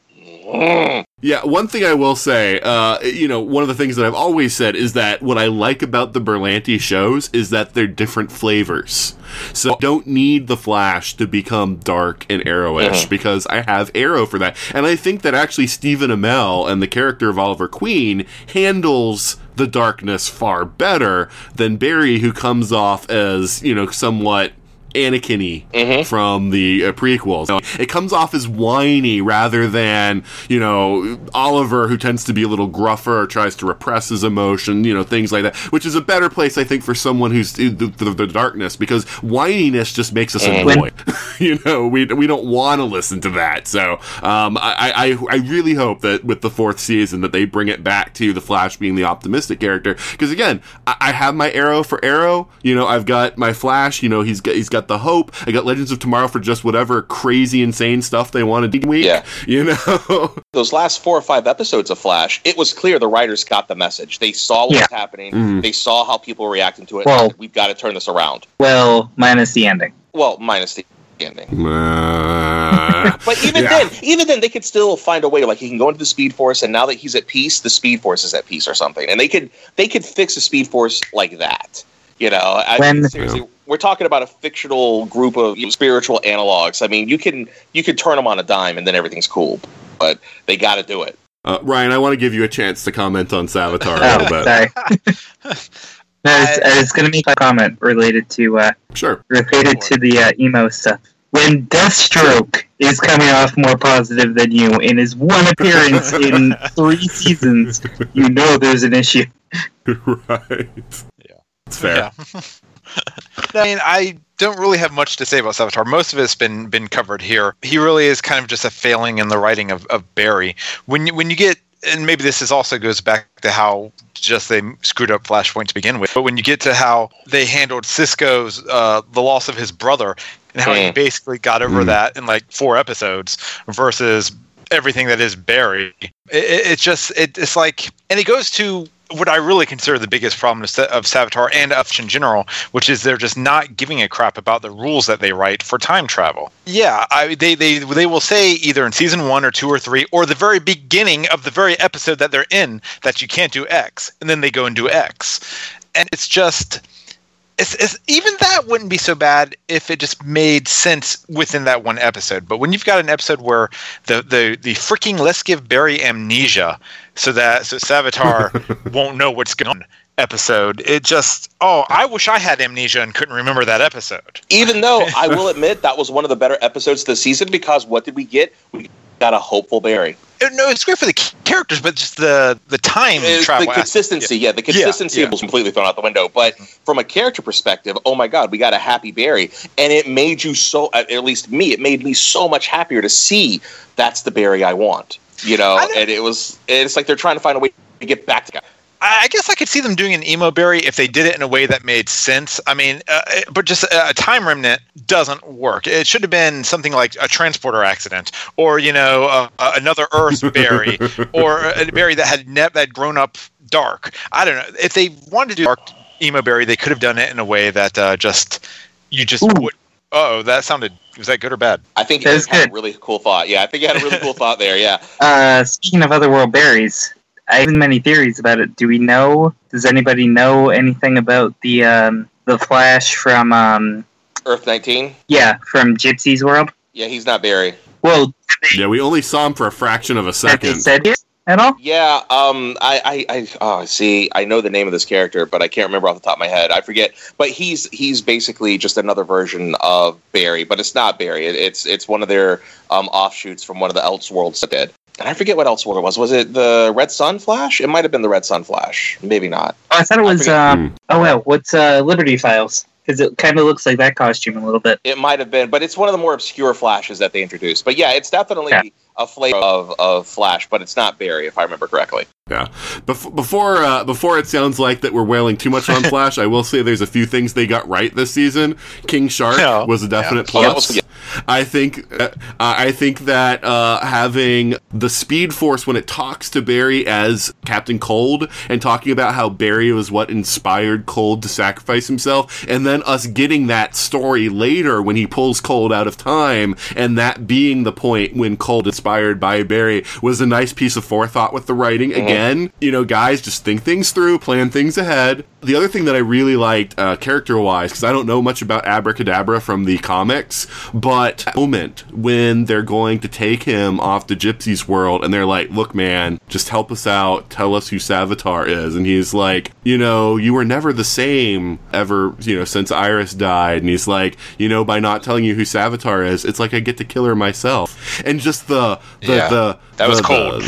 Yeah, one thing I will say, one of the things that I've always said is that what I like about the Berlanti shows is that they're different flavors. So I don't need the Flash to become dark and Arrowish because I have Arrow for that. And I think that actually Stephen Amell and the character of Oliver Queen handles the darkness far better than Barry, who comes off as, somewhat Anakin-y from the prequels. It comes off as whiny rather than, Oliver, who tends to be a little gruffer, or tries to repress his emotion, things like that, which is a better place, I think, for someone who's the darkness, because whininess just makes us annoyed. We don't want to listen to that. So I really hope that with the fourth season that they bring it back to the Flash being the optimistic character, because again, I have my Arrow for Arrow, I've got my Flash, he's got the hope. I got Legends of Tomorrow for just whatever crazy, insane stuff they wanted to do week. Yeah. Those last 4 or 5 episodes of Flash, it was clear the writers got the message. They saw what was happening. Mm-hmm. They saw how people were reacting to it. Well, we've got to turn this around. Well, minus the ending. But even then, they could still find a way. Like, he can go into the Speed Force, and now that he's at peace, the Speed Force is at peace or something. And they could fix the Speed Force like that. Seriously, we're talking about a fictional group of spiritual analogs. I mean, you can turn them on a dime and then everything's cool, but they got to do it. Ryan, I want to give you a chance to comment on Savitar a little bit. Sorry. No, it's going to make a comment related to the emo stuff. When Deathstroke is coming off more positive than you in his one appearance in 3 seasons, there's an issue. Right. It's fair. Yeah. I mean, I don't really have much to say about Savitar. Most of it's been covered here. He really is kind of just a failing in the writing of Barry. When you get, and maybe this is also goes back to how just they screwed up Flashpoint to begin with, but when you get to how they handled Cisco's the loss of his brother and how he basically got over that in 4 episodes versus everything that is Barry, it's like, and it goes to what I really consider the biggest problem of Savitar and of in general, which is they're just not giving a crap about the rules that they write for time travel. Yeah, they will say either in season 1 or 2 or 3 or the very beginning of the very episode that they're in that you can't do X, and then they go and do X, and it's just. It's, even that wouldn't be so bad if it just made sense within that one episode. But when you've got an episode where the freaking let's give Barry amnesia so Savitar won't know what's going on episode, it just, I wish I had amnesia and couldn't remember that episode. Even though I will admit that was one of the better episodes this season, because what did we get? We got a hopeful Barry. No, it's great for the characters, but just the time travel. The consistency, the consistency was completely thrown out the window. But from a character perspective, oh my God, we got a happy Barry. And it made you so, at least me, it made me so much happier to see that's the Barry I want. And it's like they're trying to find a way to get back to that. I guess I could see them doing an emo Barry if they did it in a way that made sense. I mean, but just a time remnant doesn't work. It should have been something like a transporter accident, or another Earth Barry, or a Barry that had that grown up dark. I don't know. If they wanted to do dark emo Barry, they could have done it in a way that would. Oh, that sounded. Was that good or bad? I think you had a really cool thought. Yeah, I think you had a really cool thought there. Yeah. Speaking of otherworld berries. I have many theories about it. Does anybody know anything about the Flash from Earth 19? Yeah, from Gypsy's world. Yeah, he's not Barry. Well, we only saw him for a fraction of a second. Have they said it at all? Yeah, I know the name of this character, but I can't remember off the top of my head. I forget. But he's basically just another version of Barry, but it's not Barry. It's one of their offshoots from one of the Elseworlds that did. And I forget what Elseworld it was. Was it the Red Sun Flash? It might have been the Red Sun Flash. Maybe not. Oh, I thought it was... what's Liberty Files? Because it kind of looks like that costume a little bit. It might have been, but it's one of the more obscure Flashes that they introduced. But yeah, it's definitely a flavor of Flash, but it's not Barry, if I remember correctly. Yeah. Before it sounds like that we're wailing too much on Flash, I will say there's a few things they got right this season. King Shark was a definite plus. I think that having the Speed Force when it talks to Barry as Captain Cold and talking about how Barry was what inspired Cold to sacrifice himself, and then us getting that story later when he pulls Cold out of time, and that being the point when Cold inspired by Barry, was a nice piece of forethought with the writing. Mm-hmm. Again, you know, guys, just think things through, plan things ahead. The other thing that I really liked character-wise, because I don't know much about Abracadabra from the comics, but the moment when they're going to take him off to Gypsy's world and they're like, look, man, just help us out, tell us who Savitar is. And he's like, you know, you were never the same ever, you know, since Iris died. And he's like, you know, by not telling you who Savitar is, it's like I get to kill her myself. And just that was cold.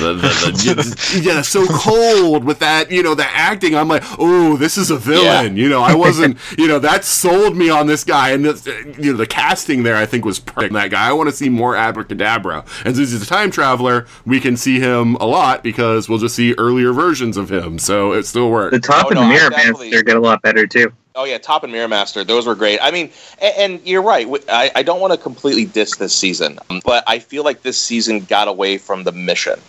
Yeah, so cold with that, you know, the acting. I'm like, oh, this is a villain. Yeah. You know, I wasn't, you know, that sold me on this guy. And this, you know, the casting there, I think, was perfect. That guy, I want to see more Abracadabra. And since he's a time traveler, we can see him a lot because we'll just see earlier versions of him. So it still works. The Top and Mirror Master get a lot better, too. Oh, yeah, Top and Mirror Master. Those were great. I mean, and you're right. I don't want to completely diss this season, but I feel like this season got away from the mission.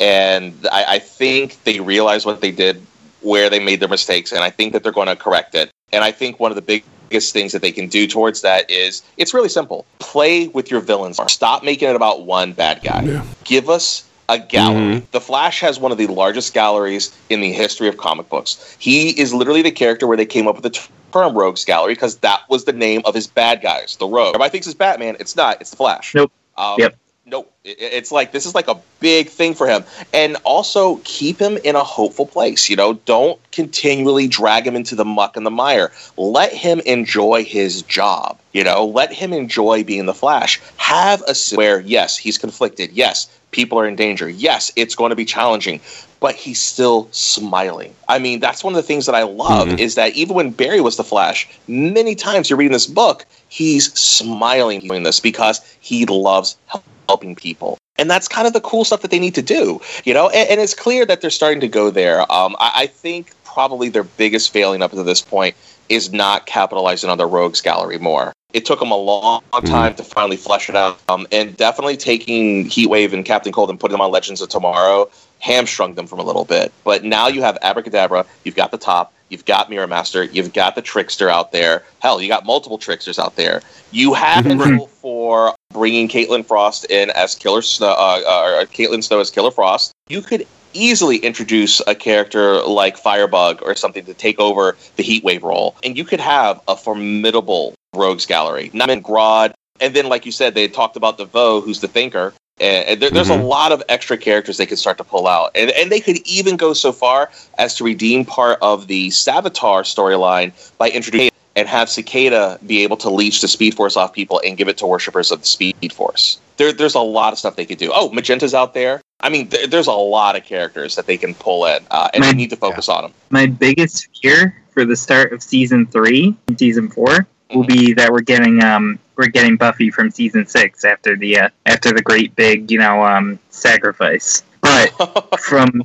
And I think they realized what they did, where they made their mistakes, and I think that they're going to correct it. And I think one of the biggest things that they can do towards that is, it's really simple. Play with your villains. Stop making it about one bad guy. Yeah. Give us a gallery. Mm-hmm. The Flash has one of the largest galleries in the history of comic books. He is literally the character where they came up with the term Rogues Gallery because that was the name of his bad guys, the Rogue. Everybody thinks it's Batman. It's not. It's the Flash. Nope. Nope. It's like, this is like a big thing for him. And also keep him in a hopeful place. You know, don't continually drag him into the muck and the mire. Let him enjoy his job. You know, let him enjoy being the Flash. Have a where, yes, he's conflicted. Yes, people are in danger. Yes, it's going to be challenging, but he's still smiling. I mean, that's one of the things that I love, mm-hmm. is that even when Barry was the Flash, many times you're reading this book, he's smiling doing this because he loves helping people. And that's kind of the cool stuff that they need to do, you know, and it's clear that they're starting to go there. I think probably their biggest failing up to this point is not capitalizing on the Rogues Gallery more. It took them a long time to finally flesh it out, and definitely taking Heatwave and Captain Cold and putting them on Legends of Tomorrow hamstrung them from a little bit. But now you have Abracadabra, you've got the Top, you've got Mirror Master, you've got the Trickster out there. Hell, you got multiple Tricksters out there. You have potential for bringing Caitlin Frost in as Killer Snow, or Caitlin Snow as Killer Frost. You could easily introduce a character like Firebug or something to take over the Heatwave role, and you could have a formidable Rogues Gallery. Not in Grodd, and then like you said, they had talked about DeVoe, who's the Thinker, and there's a lot of extra characters they could start to pull out, and they could even go so far as to redeem part of the Savitar storyline by introducing and have Cicada be able to leech the Speed Force off people and give it to worshippers of the Speed Force. There's a lot of stuff they could do. Oh, Magenta's out there. I mean, there's a lot of characters that they can pull in, and they need to focus on them. My biggest fear for the start of Season 3 and Season 4 will be that we're getting Buffy from Season 6 after the great big sacrifice. But from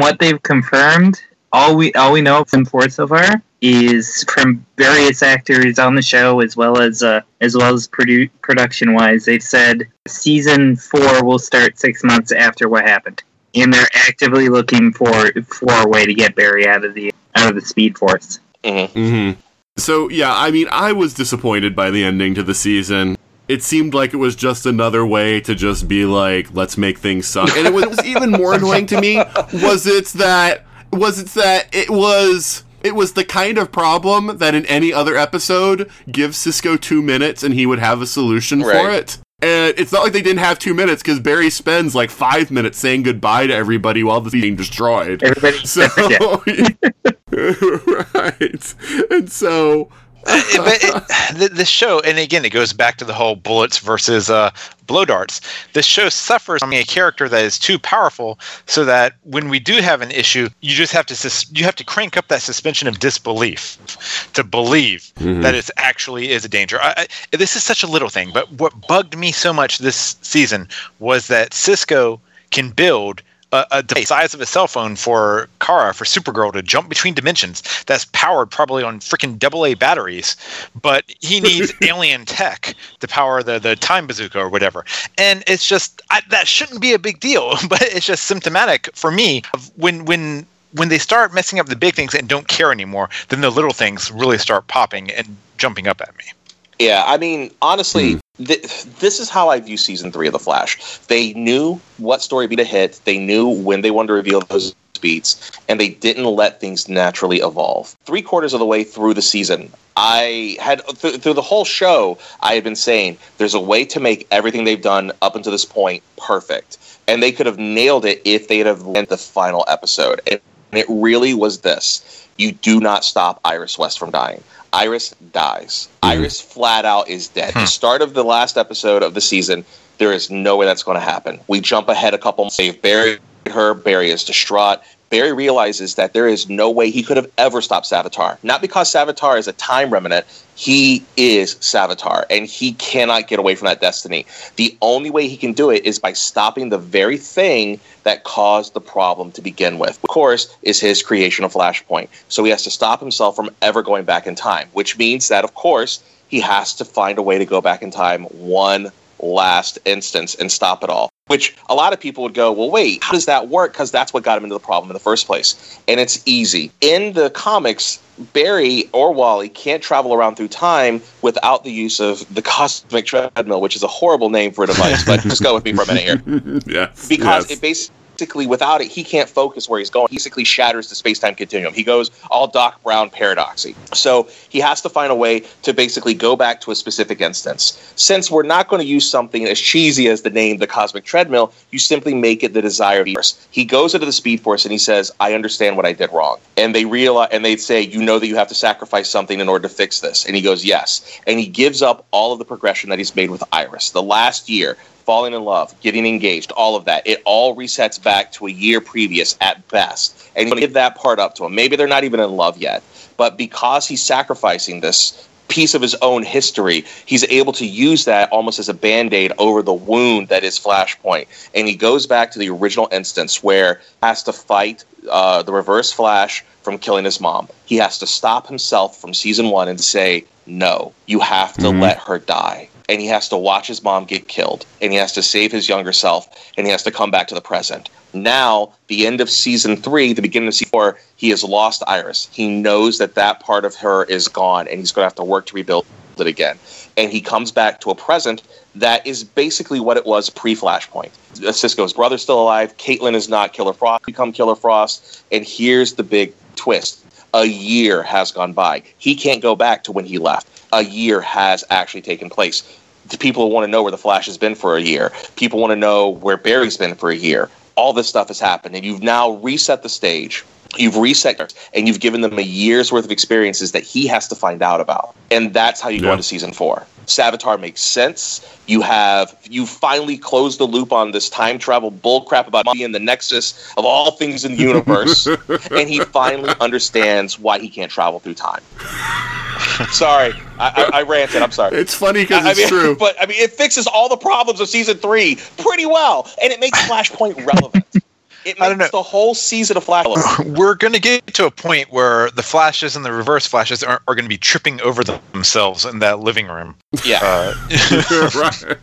what they've confirmed, all we know from 4 so far is from various actors on the show as well as production wise. They've said Season 4 will start 6 months after what happened, and they're actively looking for a way to get Barry out of the Speed Force. Mm-hmm. Mm-hmm. So, yeah, I mean, I was disappointed by the ending to the season. It seemed like it was just another way to just be like, let's make things suck. And it was even more annoying to me was the kind of problem that in any other episode, give Cisco 2 minutes and he would have a solution for it. And it's not like they didn't have 2 minutes, because Barry spends like 5 minutes saying goodbye to everybody while the season is being destroyed. Right. And so the show, and again, it goes back to the whole bullets versus blow darts. The show suffers from a character that is too powerful, so that when we do have an issue, you just have to crank up that suspension of disbelief to believe that it actually is a danger. This is such a little thing, but what bugged me so much this season was that Cisco can build a device the size of a cell phone for Kara, for Supergirl, to jump between dimensions that's powered probably on freaking AA batteries, but he needs alien tech to power the time bazooka or whatever. And it's just, that shouldn't be a big deal, but it's just symptomatic for me of when they start messing up the big things and don't care anymore, then the little things really start popping and jumping up at me. Yeah, I mean, honestly, this is how I view Season 3 of The Flash. They knew what story beat to hit. They knew when they wanted to reveal those beats, and they didn't let things naturally evolve. 3/4 of the way through the season, I had, through the whole show, I had been saying, there's a way to make everything they've done up until this point perfect. And they could have nailed it if they'd have led the final episode. And it really was this. You do not stop Iris West from dying. Iris dies. Iris flat out is dead. The start of the last episode of the season, there is no way that's going to happen. We jump ahead a couple months. They've buried her. Barry is distraught. Barry realizes that there is no way he could have ever stopped Savitar. Not because Savitar is a time remnant. He is Savitar, and he cannot get away from that destiny. The only way he can do it is by stopping the very thing that caused the problem to begin with. Of course, is his creation of Flashpoint. So he has to stop himself from ever going back in time, which means that, of course, he has to find a way to go back in time one last instance and stop it all. Which a lot of people would go, well, wait, how does that work? Because that's what got him into the problem in the first place. And it's easy. In the comics, Barry or Wally can't travel around through time without the use of the cosmic treadmill, which is a horrible name for a device, but just go with me for a minute here. Because it basically, without it, he can't focus where he's going. He basically shatters the space-time continuum. He goes all Doc Brown paradoxy. So he has to find a way to basically go back to a specific instance. Since we're not going to use something as cheesy as the name, the cosmic treadmill, you simply make it the desire of the universe. He goes into the Speed Force and he says, I understand what I did wrong. And they realize, and they say, you know that you have to sacrifice something in order to fix this. And he goes, yes. And he gives up all of the progression that he's made with Iris. The last year, falling in love, getting engaged, all of that. It all resets back to a year previous at best. And you give that part up to him. Maybe they're not even in love yet. But because he's sacrificing this piece of his own history, he's able to use that almost as a band-aid over the wound that is Flashpoint. And he goes back to the original instance where he has to fight the Reverse Flash from killing his mom. He has to stop himself from season one and say, no, you have to let her die. And he has to watch his mom get killed, and he has to save his younger self, and he has to come back to the present. Now, the end of season 3, the beginning of season 4, he has lost Iris. He knows that that part of her is gone, and he's going to have to work to rebuild it again. And he comes back to a present that is basically what it was pre-Flashpoint. Cisco's brother's still alive. Caitlin is not. Killer Frost become Killer Frost. And here's the big twist. A year has gone by. He can't go back to when he left. A year has actually taken place. People want to know where the Flash has been for a year. People want to know where Barry's been for a year. All this stuff has happened, and you've now reset the stage. You've reset her, and you've given them a year's worth of experiences that he has to find out about. And that's how you go into season 4. Savitar makes sense. You finally closed the loop on this time travel bullcrap about being the nexus of all things in the universe, and he finally understands why he can't travel through time. Sorry, I ranted. I'm sorry. It's funny because it's true. But I mean, it fixes all the problems of season 3 pretty well, and it makes Flashpoint relevant. It makes the whole season of Flash. We're going to get to a point where the Flashes and the Reverse Flashes are going to be tripping over themselves in that living room. Yeah. Right.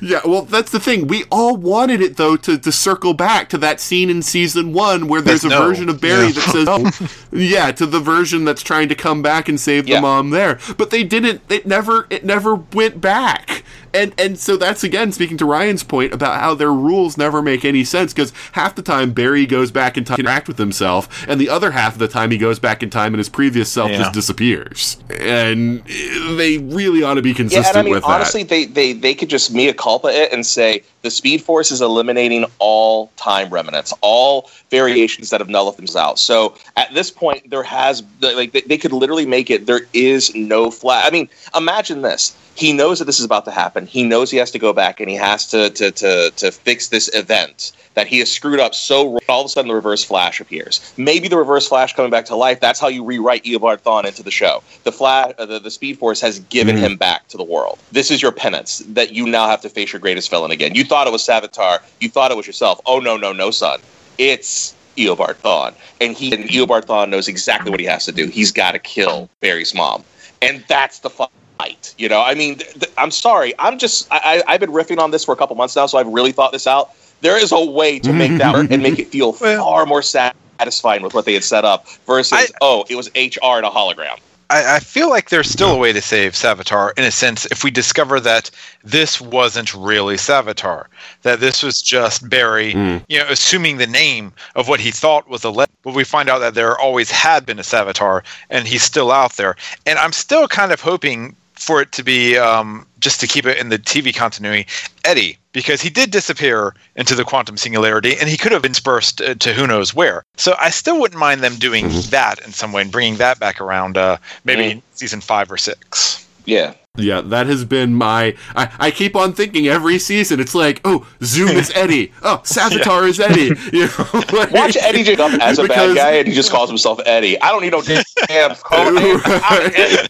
Yeah, well, that's the thing. We all wanted it, though, to circle back to that scene in season 1 where there's a version of Barry that says, to the version that's trying to come back and save the mom there. But they didn't. It never went back. And so that's, again, speaking to Ryan's point about how their rules never make any sense, because half the time Barry goes back in time to interact with himself, and the other half of the time he goes back in time and his previous self just disappears. And they really ought to be consistent with honestly, that. Honestly, they could just mea culpa it and say, the Speed Force is eliminating all time remnants, all variations that have nullified themselves out. So at this point, they could literally make it, there is no Flash. I mean, imagine this. He knows that this is about to happen. happen. He knows he has to go back and he has to fix this event that he has screwed up. So all of a sudden the Reverse Flash appears. Maybe the Reverse Flash coming back to life, that's how you rewrite Eobard Thawne into the show. The Flash, the Speed Force has given him back to the world. This is your penance, that you now have to face your greatest villain again. You thought it was Savitar. You thought it was yourself. Oh, no, son. It's Eobard Thawne. And Eobard Thawne knows exactly what he has to do. He's got to kill Barry's mom. And that's the fight. You know, I mean, I'm sorry. I've been riffing on this for a couple months now, so I've really thought this out. There is a way to make that work and make it feel far more satisfying with what they had set up versus, it was HR and a hologram. I feel like there's still a way to save Savitar, in a sense, if we discover that this wasn't really Savitar, that this was just Barry, assuming the name of what he thought was a legend. But we find out that there always had been a Savitar, and he's still out there. And I'm still kind of hoping for it to be, just to keep it in the TV continuity, Eddie, because he did disappear into the quantum singularity, and he could have been dispersed to who knows where. So I still wouldn't mind them doing that in some way and bringing that back around, maybe in season 5 or 6. Yeah. Yeah, that has been my... I keep on thinking every season, it's like, oh, Zoom is Eddie. Oh, Savitar is Eddie. You know, like, watch Eddie just up as a bad guy and he just calls himself Eddie. I don't need no damn code name. I'm Eddie.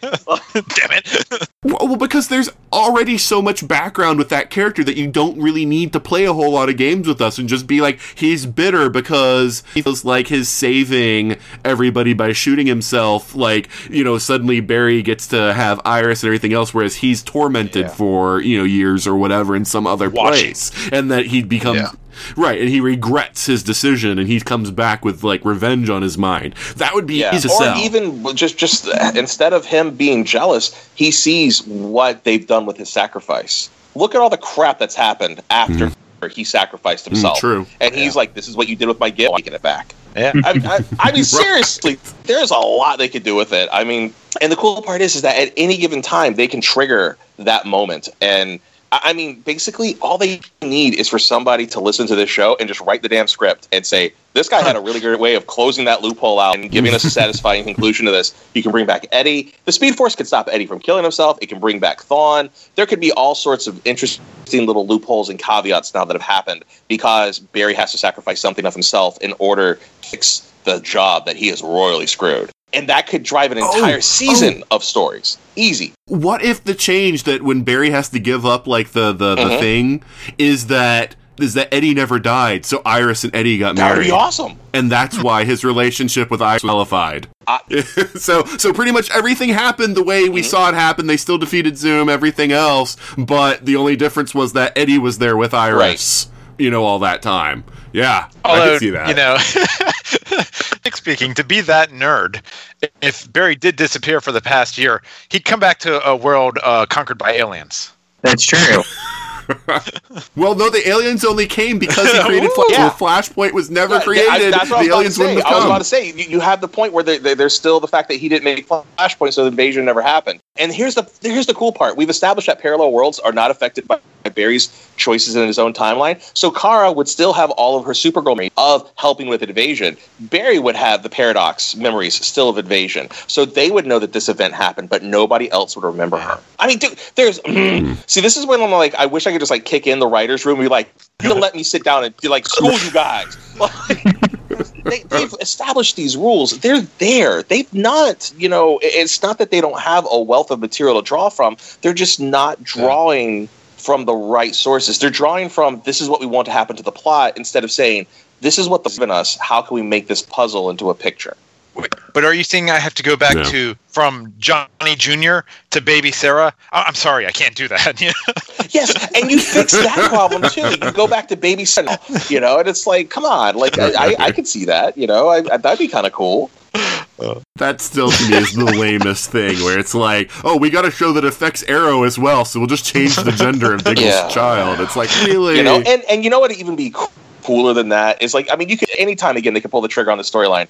Damn it. Well, because there's already so much background with that character that you don't really need to play a whole lot of games with us and just be like, he's bitter because he feels like his saving everybody by shooting himself. Like, you know, suddenly Barry gets to have Iris and everything else, whereas he's tormented for, years or whatever in some other place. And that he becomes... Yeah. Right, and he regrets his decision, and he comes back with, like, revenge on his mind. That would be easy to sell. Or even just instead of him being jealous, he sees what they've done with his sacrifice. Look at all the crap that's happened after he sacrificed himself. True. And he's like, this is what you did with my gift, I'm taking it back. Yeah. I mean, seriously, there's a lot they could do with it. I mean, and the cool part is that at any given time, they can trigger that moment, and... I mean, basically, all they need is for somebody to listen to this show and just write the damn script and say, this guy had a really great way of closing that loophole out and giving us a satisfying conclusion to this. You can bring back Eddie. The Speed Force could stop Eddie from killing himself. It can bring back Thawne. There could be all sorts of interesting little loopholes and caveats now that have happened because Barry has to sacrifice something of himself in order to fix the job that he is royally screwed. And that could drive an entire season of stories. Easy. What if the change that when Barry has to give up, like, the thing, is that Eddie never died, so Iris and Eddie got married. That would be awesome. And that's why his relationship with Iris was nullified. So pretty much everything happened the way we saw it happen. They still defeated Zoom, everything else, but the only difference was that Eddie was there with Iris, all that time. Yeah, although, I can see that. Speaking, to be that nerd, if Barry did disappear for the past year, he'd come back to a world conquered by aliens. That's true. Well, no, the aliens only came because he created Flashpoint was never created. I was about to say, you have the point where there's still the fact that he didn't make Flashpoint, so the invasion never happened. And here's the cool part. We've established that parallel worlds are not affected by Barry's choices in his own timeline. So Kara would still have all of her Supergirl memories of helping with invasion. Barry would have the Paradox memories still of invasion. So they would know that this event happened, but nobody else would remember her. I mean, dude, there's... See, this is when I'm like, I wish I could just, like, kick in the writer's room and be like, you don't let me sit down and be like, school you guys. Like, they've established these rules. They're there. They've not, it's not that they don't have a wealth of material to draw from. They're just not drawing from the right sources. They're drawing from, this is what we want to happen to the plot, instead of saying, this is what they've given us. How can we make this puzzle into a picture? Wait, but are you saying I have to go back to from Johnny Jr. to Baby Sarah? I'm sorry, I can't do that. Yes, and you fix that problem too. You go back to Baby Sarah, and it's like, come on, like I could see that, that'd be kind of cool. That still to me is the lamest thing, where it's like, oh, we got to show that affects Arrow as well, so we'll just change the gender of Diggle's child. It's like, really, and you know what'd even be cooler than that is, like, I mean, you could anytime again they could pull the trigger on the storyline.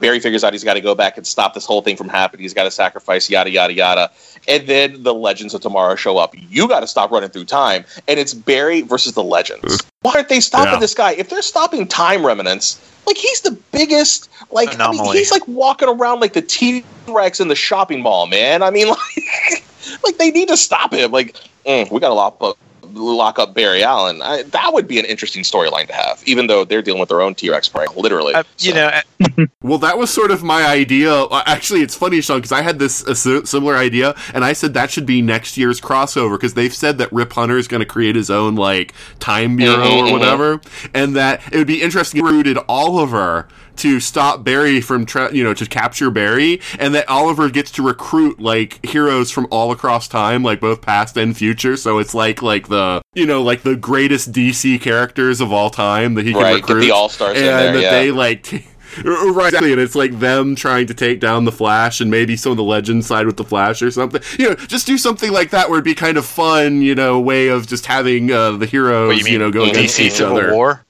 Barry figures out he's got to go back and stop this whole thing from happening. He's got to sacrifice yada yada yada, and then the Legends of Tomorrow show up. You got to stop running through time, and it's Barry versus the Legends. Why aren't they stopping this guy? If they're stopping time remnants, like, he's the biggest, like, anomaly. I mean, he's like walking around like the T-Rex in the shopping mall, man. I mean, like, they need to stop him. Like, we got to lock up Barry Allen. That would be an interesting storyline to have, even though they're dealing with their own T-Rex prank, literally. Well, that was sort of my idea. Actually, it's funny, Sean, because I had this similar idea, and I said that should be next year's crossover, because they've said that Rip Hunter is going to create his own, like, time bureau or whatever, and that it would be interesting if he recruited Oliver to stop Barry from, to capture Barry, and that Oliver gets to recruit, like, heroes from all across time, like, both past and future, so it's like the, the greatest DC characters of all time that he can recruit. Right, the all-stars in there, And that they, right, exactly, and it's like them trying to take down the Flash, and maybe some of the Legends side with the Flash or something. Just do something like that where it'd be kind of fun, way of just having the heroes, go against each other. War?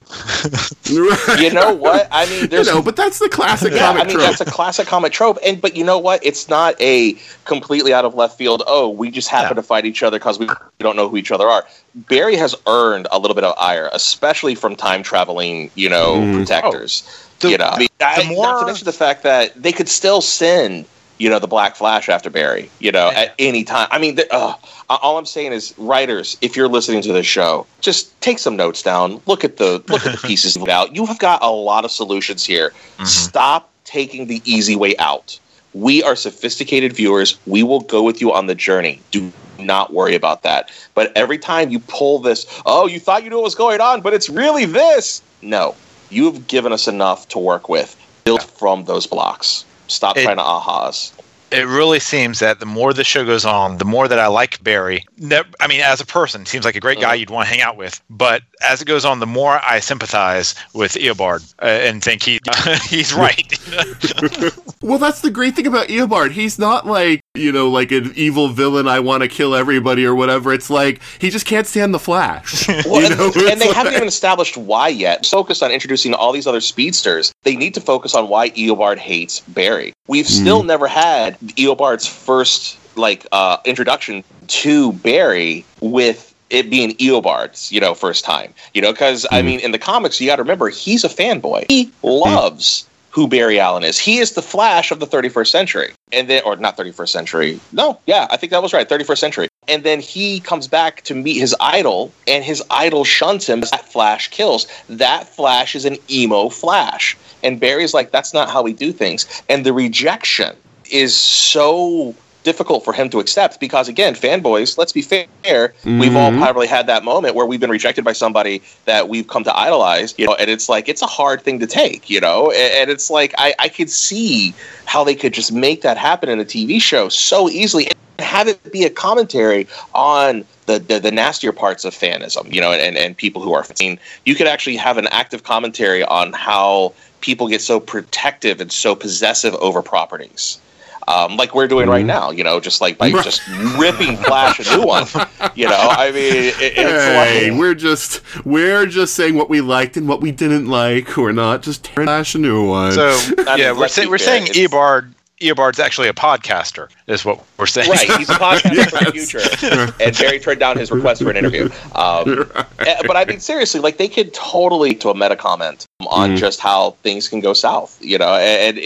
You know what? I mean, there's but that's the classic comic trope. That's a classic comic trope, but you know what? It's not a completely out of left field, we just happen to fight each other because we don't know who each other are. Barry has earned a little bit of ire, especially from time traveling, protectors. Not to mention the fact that they could still send, the Black Flash after Barry, at any time. I mean, all I'm saying is, writers, if you're listening to this show, just take some notes down. Look at the pieces out. You have got a lot of solutions here. Mm-hmm. Stop taking the easy way out. We are sophisticated viewers. We will go with you on the journey. Do not worry about that. But every time you pull this, you thought you knew what was going on, but it's really this. No. You've given us enough to work with. Build from those blocks. Stop trying to ahas. It really seems that the more the show goes on, the more that I like Barry. As a person, seems like a great guy you'd want to hang out with. But as it goes on, the more I sympathize with Eobard and think he's right. Well, that's the great thing about Eobard. He's not like, like an evil villain, I want to kill everybody or whatever. It's like, he just can't stand the Flash. Well, and they haven't even established why yet. Focused on introducing all these other speedsters, they need to focus on why Eobard hates Barry. We've still never had Eobard's first, introduction to Barry with it being Eobard's, first time. Because, in the comics, you got to remember, he's a fanboy. He loves who Barry Allen is. He is the Flash of the 31st century. And then, or not 31st century. No, yeah, I think that was right, 31st century. And then he comes back to meet his idol, and his idol shuns him. That Flash kills. That Flash is an emo Flash. And Barry's like, that's not how we do things. And the rejection is so difficult for him to accept because, again, fanboys, let's be fair, we've all probably had that moment where we've been rejected by somebody that we've come to idolize, and it's like, it's a hard thing to take, and it's like, I could see how they could just make that happen in a TV show so easily and have it be a commentary on the nastier parts of fanism, and people who are fan. You could actually have an active commentary on how people get so protective and so possessive over properties. Like we're doing right now, just like by just ripping Flash a new one, I mean, it's like we're just saying what we liked and what we didn't like. We're not just tearing Flash a new one. So we're saying Eobard's actually a podcaster, is what we're saying. Right, he's a podcaster for the future, and Barry turned down his request for an interview. But I mean, seriously, they could totally do a meta comment on just how things can go south, and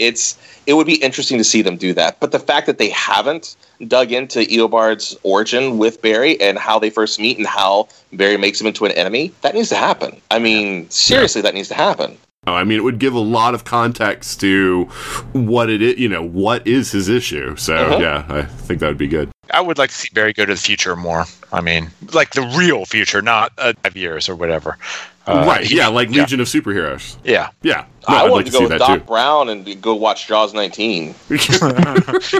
it would be interesting to see them do that. But the fact that they haven't dug into Eobard's origin with Barry and how they first meet and how Barry makes him into an enemy, that needs to happen. I mean, seriously, that needs to happen. I mean, it would give a lot of context to what it is, what is his issue. So, yeah, I think that would be good. I would like to see Barry go to the future more. I mean, like the real future, not 5 years or whatever. Legion of Superheroes. Yeah. Yeah. No, I wanted to go with Doc Brown and go watch Jaws 19. He's lived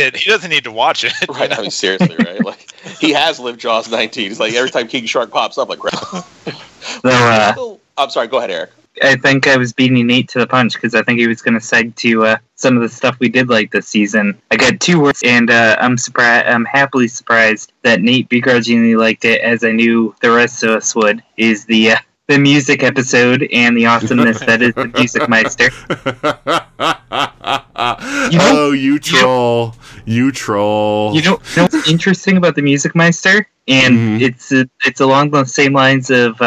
it. He doesn't need to watch it. Right. I mean, seriously, right? He has lived Jaws 19. It's like every time King Shark pops up, I'm sorry, go ahead, Eric. I think I was beating Nate to the punch because I think he was going to seg to some of the stuff we did like this season. I got two words, and I'm happily surprised that Nate begrudgingly liked it, as I knew the rest of us would, is the music episode and the awesomeness that is the Music Meister. You troll. You know what's interesting about the Music Meister? And it's along the same lines of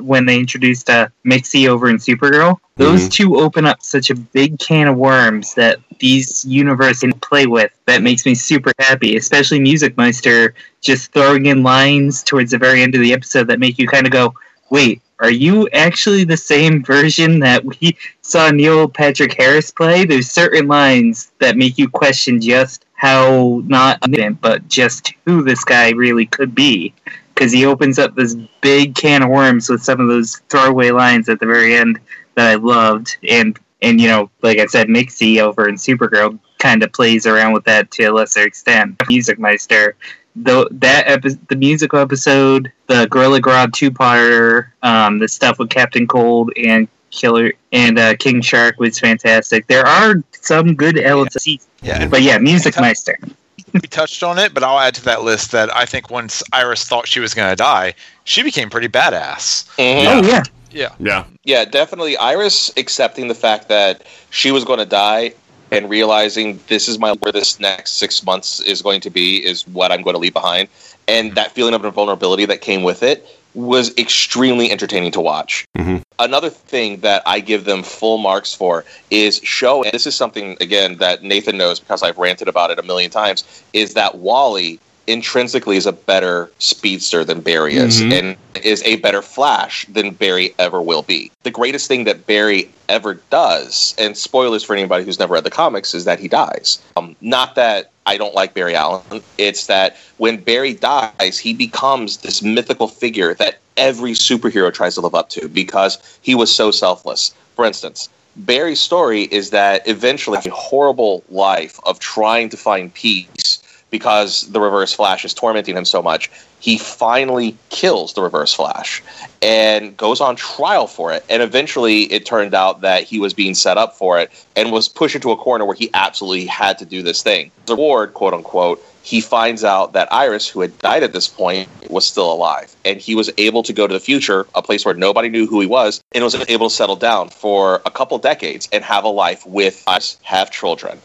when they introduced Mixie over in Supergirl. Those two open up such a big can of worms that these universes can play with. That makes me super happy, especially Music Meister just throwing in lines towards the very end of the episode that make you kind of go, wait, are you actually the same version that we saw Neil Patrick Harris play? There's certain lines that make you question just how, not but just who this guy really could be. Because he opens up this big can of worms with some of those throwaway lines at the very end that I loved. And you know, like I said, Mixie over in Supergirl kind of plays around with that to a lesser extent. Music Meister, the musical episode, the Gorilla Grodd two-parter, the stuff with Captain Cold and Killer and King Shark was fantastic. There are some good elements, but Music Meister. We touched on it, but I'll add to that list that I think once Iris thought she was going to die, she became pretty badass. Mm-hmm. Yeah. Yeah, definitely. Iris accepting the fact that she was going to die and realizing this is where this next 6 months is going to be is what I'm going to leave behind. And that feeling of vulnerability that came with it was extremely entertaining to watch. Mm-hmm. Another thing that I give them full marks for is show, and this is something, again, that Nathan knows because I've ranted about it a million times, is that Wally intrinsically is a better speedster than Barry is, and is a better Flash than Barry ever will be. The greatest thing that Barry ever does, and spoilers for anybody who's never read the comics, is that he dies. Not that I don't like Barry Allen. It's that when Barry dies, he becomes this mythical figure that every superhero tries to live up to because he was so selfless. For instance, Barry's story is that eventually a horrible life of trying to find peace because the Reverse Flash is tormenting him so much, he finally kills the Reverse Flash and goes on trial for it. And eventually it turned out that he was being set up for it and was pushed into a corner where he absolutely had to do this thing. The reward, quote unquote, he finds out that Iris, who had died at this point, was still alive. And he was able to go to the future, a place where nobody knew who he was, and was able to settle down for a couple decades and have a life with us, have children.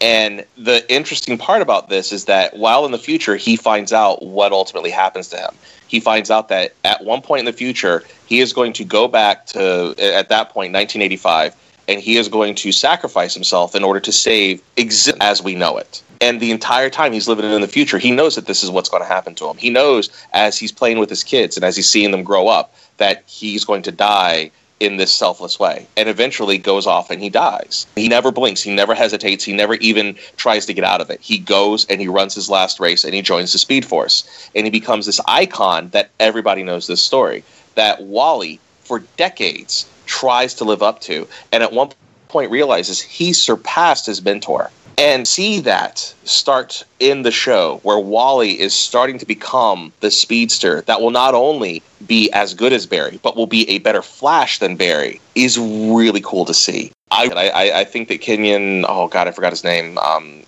And the interesting part about this is that while in the future, he finds out what ultimately happens to him. He finds out that at one point in the future, he is going to go back to, at that point, 1985, and he is going to sacrifice himself in order to save existence as we know it. And the entire time he's living in the future, he knows that this is what's going to happen to him. He knows as he's playing with his kids and as he's seeing them grow up that he's going to die in this selfless way, and eventually goes off and he dies. He never blinks, he never hesitates, he never even tries to get out of it. He goes and he runs his last race and he joins the Speed Force. And he becomes this icon that everybody knows this story, that Wally, for decades, tries to live up to, and at one point realizes he surpassed his mentor. And see that start in the show where Wally is starting to become the speedster that will not only be as good as Barry, but will be a better Flash than Barry is really cool to see. I think that Kenyon, I forgot his name.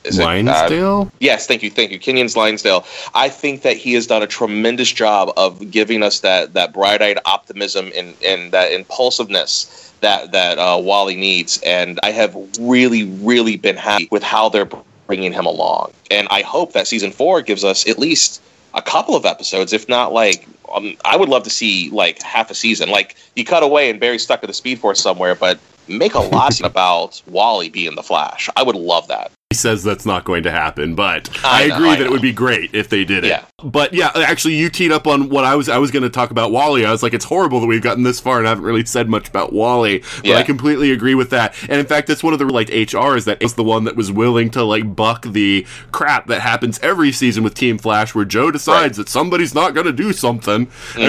Is Linsdale? Yes, thank you. Kenyon's Linsdale. I think that he has done a tremendous job of giving us that bright-eyed optimism and that impulsiveness that Wally needs. And I have really, really been happy with how they're bringing him along. And I hope that season 4 gives us at least a couple of episodes, if not like, I would love to see like half a season. Like you cut away and Barry's stuck at the Speed Force somewhere, but make a lot about Wally being the Flash. I would love that. He says that's not going to happen, but I agree that it would be great if they did it. Yeah. But yeah, actually you teed up on what I was going to talk about Wally. I was like, it's horrible that we've gotten this far and I haven't really said much about Wally, but I completely agree with that. And in fact, that's one of the like HRs that is the one that was willing to like buck the crap that happens every season with Team Flash where Joe decides that somebody's not going to do something. Mm-hmm.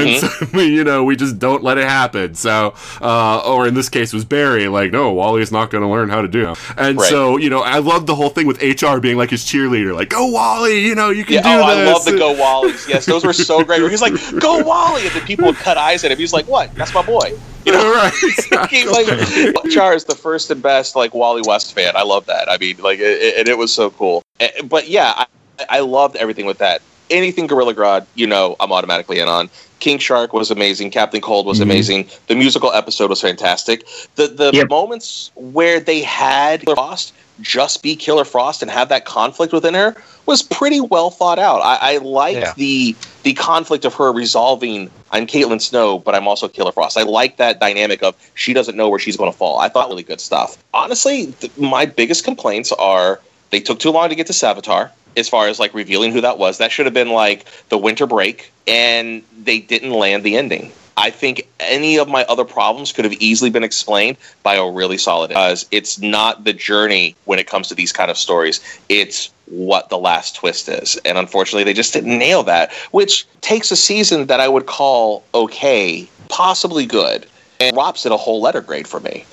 And so, you know, we just don't let it happen. So, or in this case was Barry, like, no, Wally's not going to learn how to do it. And so, you know, I love the whole thing with HR being like his cheerleader, like go Wally, you know you can do this. I love the go Wallies. Yes, those were so great. He's like go Wally, and then people would cut eyes at him. He's like, what? That's my boy. You know, right? He's like HR is the first and best like Wally West fan. I love that. I mean, like, it was so cool. But yeah, I loved everything with that. anything Gorilla Grodd, you know, I'm automatically in on. King Shark was amazing. Captain Cold was amazing. The musical episode was fantastic. The moments where they had Killer Frost just be Killer Frost and have that conflict within her was pretty well thought out. I liked the conflict of her resolving, I'm Caitlin Snow, but I'm also Killer Frost. I liked that dynamic of she doesn't know where she's going to fall. I thought really good stuff. Honestly, my biggest complaints are they took too long to get to Savitar. As far as, like, revealing who that was, that should have been, like, the winter break, and they didn't land the ending. I think any of my other problems could have easily been explained by a really solid because it's not the journey when it comes to these kind of stories. It's what the last twist is, and unfortunately, they just didn't nail that, which takes a season that I would call okay, possibly good, and drops it a whole letter grade for me,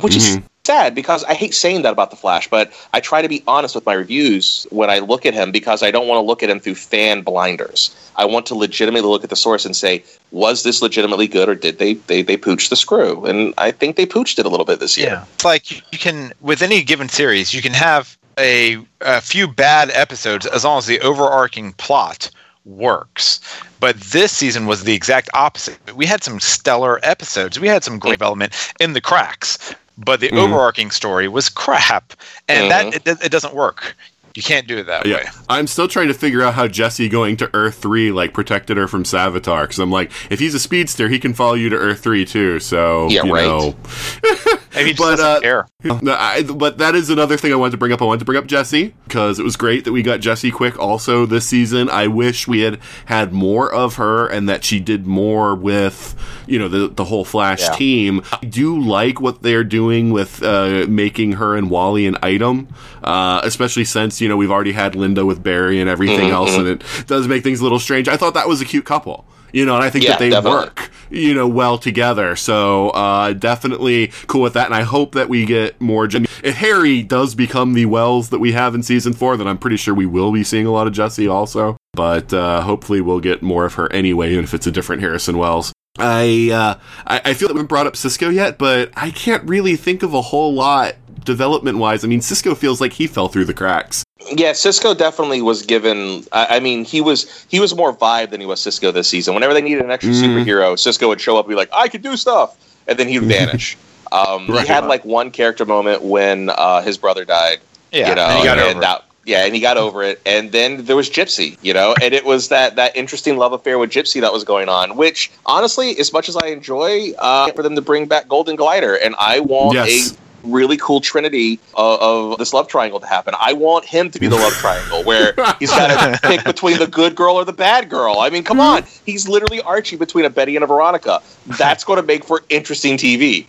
which is sad because I hate saying that about The Flash, but I try to be honest with my reviews when I look at him because I don't want to look at him through fan blinders. I want to legitimately look at the source and say, was this legitimately good or did they pooch the screw? And I think they pooched it a little bit this year. It's like you can, with any given series, you can have a few bad episodes as long as the overarching plot works. But this season was the exact opposite. We had some stellar episodes. We had some great development in the cracks. But the overarching story was crap, and that it doesn't work. You can't do it that way. I'm still trying to figure out how Jesse going to Earth 3 like protected her from Savitar, because I'm like, if he's a speedster, he can follow you to Earth 3 too. So know. Maybe he just doesn't care. But that is another thing I wanted to bring up. I wanted to bring up Jesse because it was great that we got Jesse Quick also this season. I wish we had had more of her and that she did more with, you know, the whole Flash team. I do like what they're doing with making her and Wally an item, especially since, you know, we've already had Linda with Barry and everything else, and it does make things a little strange. I thought that was a cute couple, you know, and I think that they work, you know, well together. So definitely cool with that, and I hope that we get more. If Harry does become the Wells that we have in season 4, then I'm pretty sure we will be seeing a lot of Jesse also. But hopefully we'll get more of her anyway, even if it's a different Harrison Wells. I feel that we haven't brought up Cisco yet, but I can't really think of a whole lot development-wise. I mean, Cisco feels like he fell through the cracks. Yeah, Cisco definitely was given. I mean, he was more Vibe than he was Cisco this season. Whenever they needed an extra superhero, Cisco would show up and be like, I can do stuff, and then he'd vanish. He had like one character moment when his brother died. Yeah, you know, and he got over it. Yeah, and he got over it. And then there was Gypsy, you know, and it was that interesting love affair with Gypsy that was going on, which, honestly, as much as I enjoy for them to bring back Golden Glider, and I want a really cool trinity of this love triangle to happen. I want him to be the love triangle where he's got to pick between the good girl or the bad girl. I mean, come on. He's literally Archie between a Betty and a Veronica. That's going to make for interesting TV.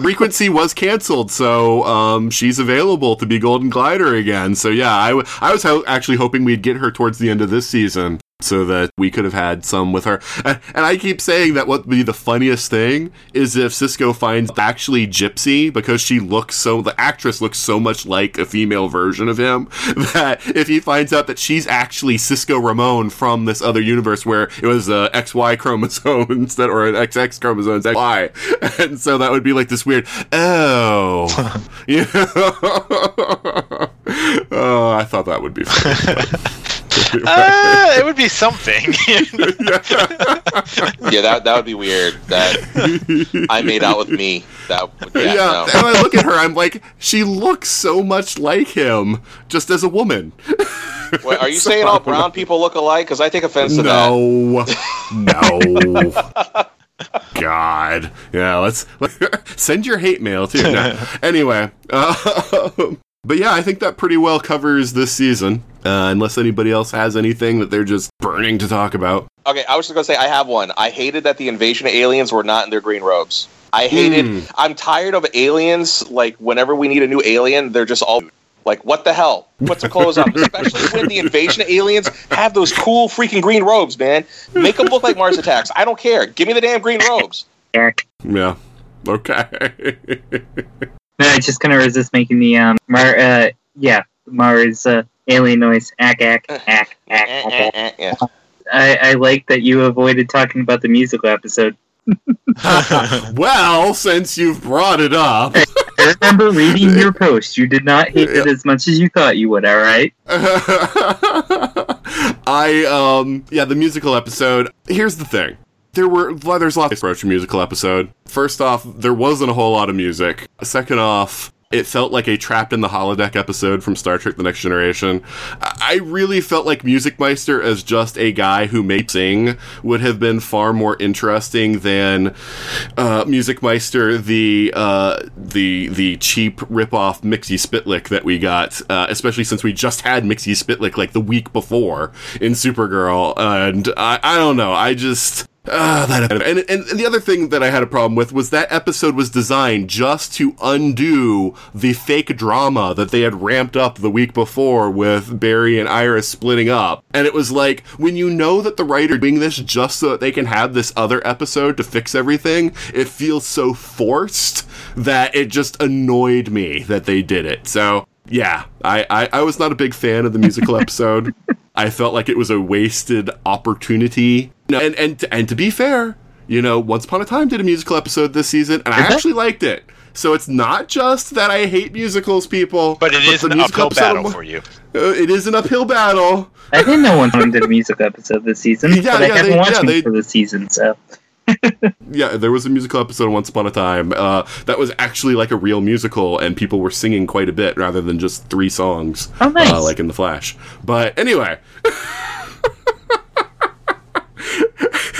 Frequency was canceled, so she's available to be Golden Glider again. So yeah, I was actually hoping we'd get her towards the end of this season so that we could have had some with her. And I keep saying that what would be the funniest thing is if Cisco finds actually Gypsy, because the actress looks so much like a female version of him, that if he finds out that she's actually Cisco Ramon from this other universe where it was XY chromosomes that were XX chromosomes XY. And so that would be like this weird, oh, I thought that would be funny. It would be something. Yeah, that would be weird. That I made out with me. No. And when I look at her, I'm like, she looks so much like him, just as a woman. Wait, are you saying all brown people look alike? Because I take offense to that. No. God. Yeah, let's send your hate mail, too. No. Anyway. But yeah, I think that pretty well covers this season, unless anybody else has anything that they're just burning to talk about. Okay, I was just going to say, I have one. I hated that the invasion aliens were not in their green robes. I'm tired of aliens, like, whenever we need a new alien, they're just all, like, what the hell? Put some clothes on, especially when the invasion aliens have those cool freaking green robes, man. Make them look like Mars Attacks. I don't care. Give me the damn green robes. Yeah, okay. No, I just kind of resist making the Mars alien noise. Ack. Yeah. I like that you avoided talking about the musical episode. Well, since you've brought it up, I remember reading your post. You did not hate it as much as you thought you would. All right. The musical episode. Here's the thing. There's lots of approach to musical episode. First off, there wasn't a whole lot of music. Second off, it felt like a Trapped in the Holodeck episode from Star Trek The Next Generation. I really felt like Music Meister as just a guy who made sing would have been far more interesting than Music Meister, the cheap ripoff Mixie Spitlick that we got, especially since we just had Mixie Spitlick like the week before in Supergirl. And I don't know. I just... And the other thing that I had a problem with was that episode was designed just to undo the fake drama that they had ramped up the week before with Barry and Iris splitting up. And it was like, when you know that the writer is doing this just so that they can have this other episode to fix everything, it feels so forced that it just annoyed me that they did it. So, yeah, I was not a big fan of the musical episode. I felt like it was a wasted opportunity. No, and to be fair, Once Upon a Time did a musical episode this season, and I actually liked it. So it's not just that I hate musicals, people. But it is an uphill battle for you. It is an uphill battle. I didn't know Once Upon a Time did a musical episode this season, but I haven't watched it for this season, so... Yeah, there was a musical episode of Once Upon a Time that was actually like a real musical, and people were singing quite a bit rather than just three songs. Oh, nice. Like in The Flash. But anyway...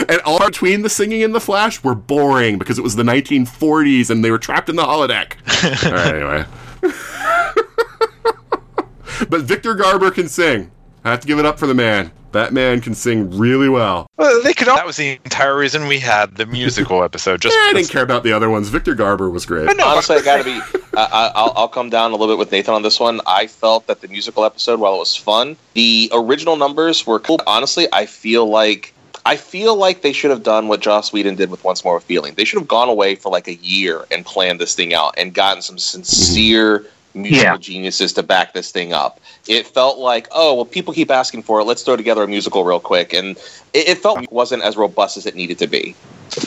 And all between the singing and The Flash were boring because it was the 1940s and they were trapped in the holodeck. All right, anyway. But Victor Garber can sing. I have to give it up for the man. That man can sing really well. That was the entire reason we had the musical episode. Just I didn't care about the other ones. Victor Garber was great. Honestly, I gotta be. I'll come down a little bit with Nathan on this one. I felt that the musical episode, while it was fun, the original numbers were cool. Honestly, I feel like they should have done what Joss Whedon did with Once More With Feeling. They should have gone away for like a year and planned this thing out and gotten some sincere musical geniuses to back this thing up. It felt like, people keep asking for it. Let's throw together a musical real quick. And it felt like it wasn't as robust as it needed to be.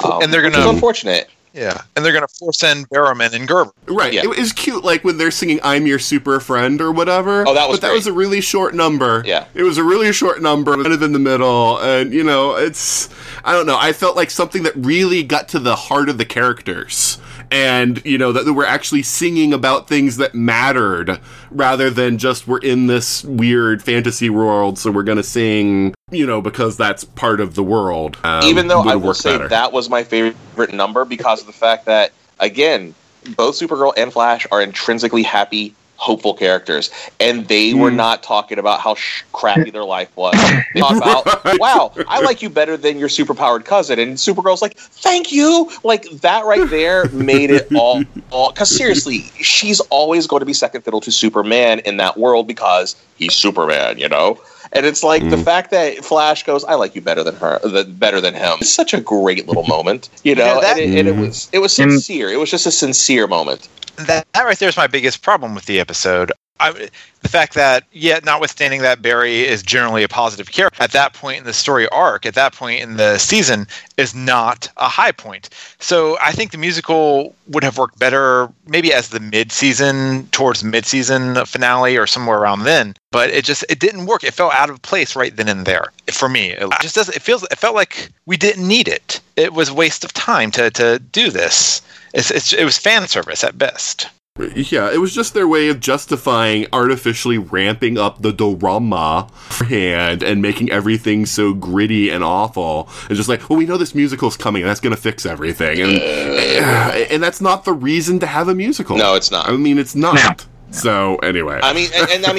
And they're going to... Which is unfortunate. Yeah, and they're going to force in Barrowman and Gerber. Right, yeah. It was cute, like, when they're singing I'm Your Super Friend or whatever. Oh, that was But great. That was a really short number. Yeah. It was a really short number, kind of in the middle, and, it's... I don't know, I felt like something that really got to the heart of the characters. And, that they were actually singing about things that mattered, rather than just, we're in this weird fantasy world, so we're going to sing... because that's part of the world. Even though I will say that was my favorite number because of the fact that, again, both Supergirl and Flash are intrinsically happy, hopeful characters. And they were not talking about how crappy their life was. They talked about, wow, I like you better than your superpowered cousin. And Supergirl's like, thank you! Like, that right there made it all... Because seriously, she's always going to be second fiddle to Superman in that world because he's Superman, And it's like the fact that Flash goes, "I like you better than her, better than him." It's such a great little moment, and it was sincere. It was just a sincere moment. That right there is my biggest problem with the episode. The fact that, notwithstanding that Barry is generally a positive character, at that point in the story arc, at that point in the season, is not a high point. So I think the musical would have worked better maybe as the mid-season finale or somewhere around then. But it didn't work. It fell out of place right then and there for me. It felt like we didn't need it. It was a waste of time to do this. It was fan service at best. Yeah, it was just their way of justifying artificially ramping up the drama beforehand and making everything so gritty and awful. It's just like, we know this musical's coming and that's going to fix everything. And that's not the reason to have a musical. No, it's not. I mean, it's not. So, anyway. I mean,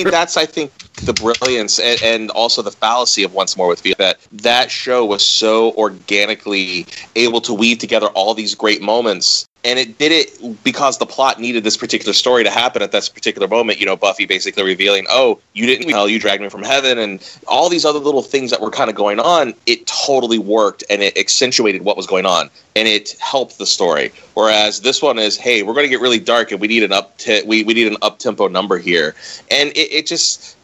that's, I think, the brilliance and also the fallacy of Once More With Feeling, that show was so organically able to weave together all these great moments. And it did it because the plot needed this particular story to happen at this particular moment. Buffy basically revealing, you didn't tell, you dragged me from heaven, and all these other little things that were kind of going on, it totally worked, and it accentuated what was going on, and it helped the story. Whereas this one is, hey, we're going to get really dark, and we need an up-tempo number here. And it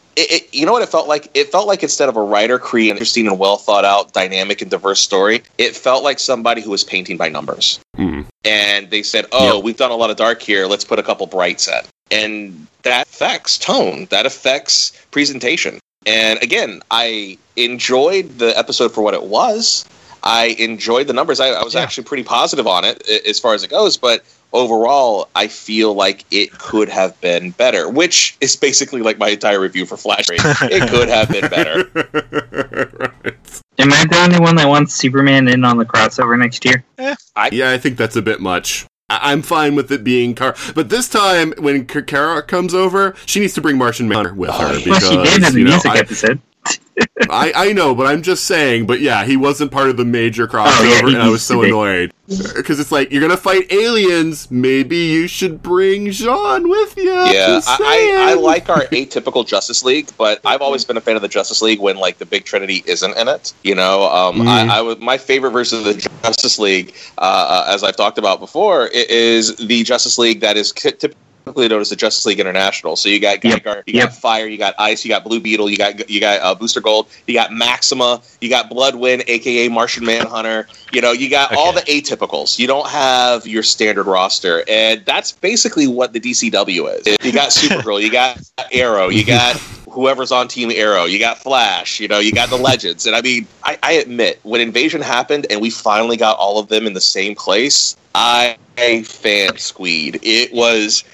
you know what it felt like? It felt like instead of a writer creating an interesting and well-thought-out, dynamic and diverse story, it felt like somebody who was painting by numbers. Mm. And they said, we've done a lot of dark here, let's put a couple brights in. And that affects tone. That affects presentation. And again, I enjoyed the episode for what it was. I enjoyed the numbers. I was actually pretty positive on it as far as it goes, but overall, I feel like it could have been better, which is basically like my entire review for Flash. It could have been better. Right. Am I the only one that wants Superman in on the crossover next year? Yeah, I think that's a bit much. I'm fine with it being Kara, but this time when Kara comes over, she needs to bring Martian Manhunter with her because she did in the music episode. I know, but I'm just saying. But yeah, he wasn't part of the major crossover, and I was so annoyed because it's like you're gonna fight aliens. Maybe you should bring Jean with you. Yeah, I like our atypical Justice League, but I've always been a fan of the Justice League when like the big Trinity isn't in it. You know, my favorite version of the Justice League, as I've talked about before, is the Justice League that is typically known as the Justice League International. So you got Geiger, you got Fire, you got Ice, you got Blue Beetle, you got Booster Gold, you got Maxima, you got Bloodwind, aka Martian Manhunter. You know, you got all the atypicals. You don't have your standard roster, and that's basically what the DCW is. You got Supergirl, you got Arrow, you got whoever's on Team Arrow, you got Flash, you know, you got the Legends, and I mean, I admit when Invasion happened and we finally got all of them in the same place, I fan squeed. It was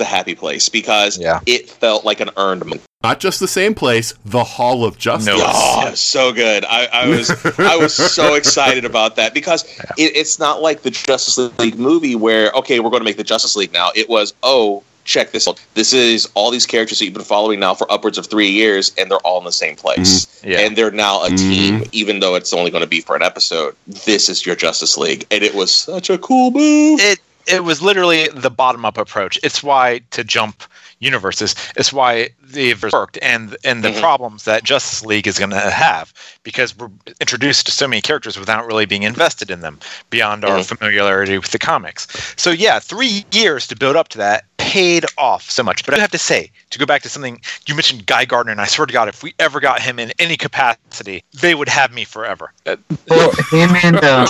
a happy place because it felt like an earned moment. Not just the same place, the Hall of Justice. No. Oh, so good. I was so excited about that because it's not like the Justice League movie where, okay, we're going to make the Justice League now. It was, oh, check this out. This is all these characters that you've been following now for upwards of 3 years, and they're all in the same place. And they're now a team, even though it's only going to be for an episode. This is your Justice League. And it was such a cool move. It was literally the bottom-up approach. It's why to jump universes. It's why they've worked and the problems that Justice League is going to have because we're introduced to so many characters without really being invested in them beyond our familiarity with the comics. So yeah, 3 years to build up to that paid off so much. But I have to say, to go back to something, you mentioned Guy Gardner, and I swear to God, if we ever got him in any capacity, they would have me forever. I'm sorry, go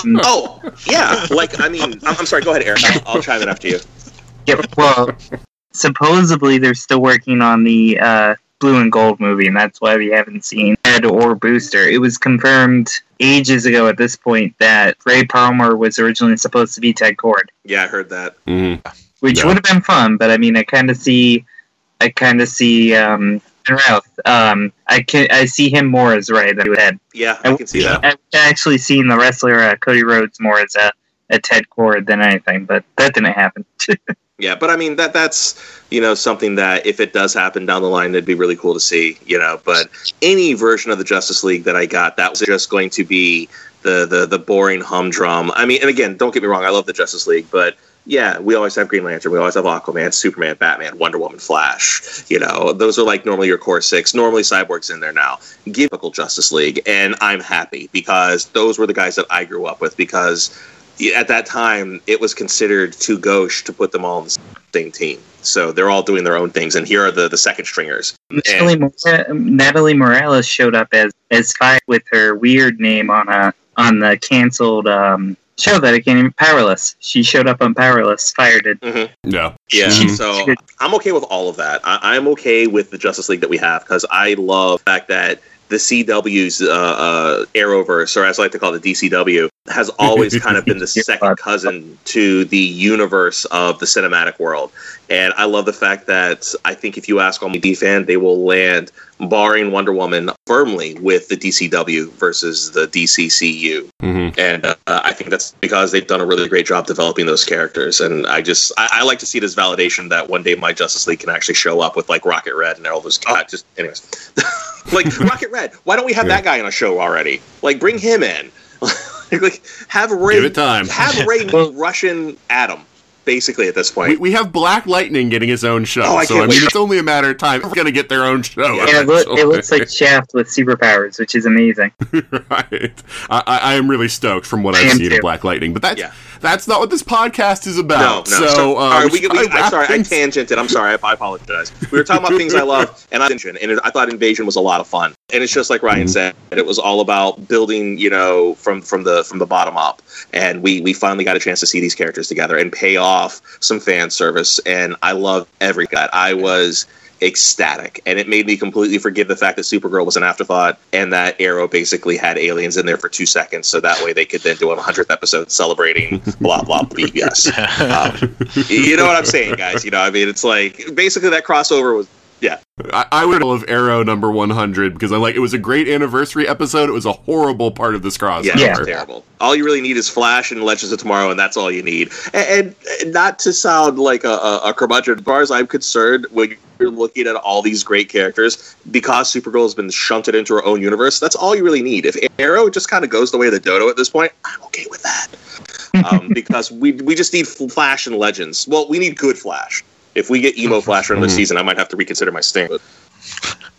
ahead, Eric. I'll chime it up to you. Yeah, well, supposedly they're still working on the Blue and Gold movie, and that's why we haven't seen Ed or Booster. It was confirmed ages ago at this point that Ray Palmer was originally supposed to be Ted Kord. Yeah, I heard that. Which would have been fun, but I mean, I kind of see Routh. I see him more as Ray than Ed. Yeah, I can see that. I've actually seen the wrestler Cody Rhodes more as a Ted Kord than anything, but that didn't happen. Yeah, but I mean that's you know something that if it does happen down the line, that'd be really cool to see. You know, but any version of the Justice League that I got, that was just going to be the boring humdrum. I mean, and again, don't get me wrong, I love the Justice League, but yeah, we always have Green Lantern, we always have Aquaman, Superman, Batman, Wonder Woman, Flash. You know, those are like normally your core six. Normally Cyborg's in there now. Give typical Justice League, and I'm happy because those were the guys that I grew up with because at that time, it was considered too gauche to put them all on the same team. So they're all doing their own things, and here are the second stringers. Natalie Morales showed up as Fire with her weird name on the canceled show that I can't even Powerless. She showed up on Powerless. Fire did. Yeah. So I'm okay with all of that. I'm okay with the Justice League that we have because I love the fact that the CW's Arrowverse, or as I like to call it, the DCW, has always kind of been the second cousin to the universe of the cinematic world. And I love the fact that I think if you ask any DC fan, they will land, barring Wonder Woman, firmly with the DCW versus the DCCU. And I think that's because they've done a really great job developing those characters. And I like to see it as validation that one day my Justice League can actually show up with like Rocket Red and all those anyways. Like, Rocket Red, why don't we have that guy on a show already? Like, bring him in. Like, have Ray. Give it time. Have Ray Russian Adam, basically, at this point. We have Black Lightning getting his own show. It's only a matter of time. We're going to get their own show. Yeah, it looks like Shaft with superpowers, which is amazing. Right. I am really stoked from what I've seen of Black Lightning. But that's not what this podcast is about. No. So, I tangented. I'm sorry. I apologize. We were talking about things I love, and I thought Invasion was a lot of fun. And it's just like Ryan said, it was all about building, you know, from the bottom up. And we finally got a chance to see these characters together and pay off some fan service. And I love every guy. I was ecstatic, and it made me completely forgive the fact that Supergirl was an afterthought and that Arrow basically had aliens in there for 2 seconds so that way they could then do a 100th episode celebrating blah blah BS. You know what I'm saying, guys? You know, I mean, it's like basically that crossover was, yeah. I would love Arrow number 100 because it was a great anniversary episode. It was a horrible part of this crossover. Yeah, it's terrible. All you really need is Flash and Legends of Tomorrow, and that's all you need. And not to sound like a curmudgeon, as far as I'm concerned, when you're looking at all these great characters, because Supergirl has been shunted into her own universe, that's all you really need. If Arrow just kind of goes the way of the dodo at this point, I'm okay with that. Because we just need Flash and Legends. Well, we need good Flash. If we get Emo Flash in this season, I might have to reconsider my stance.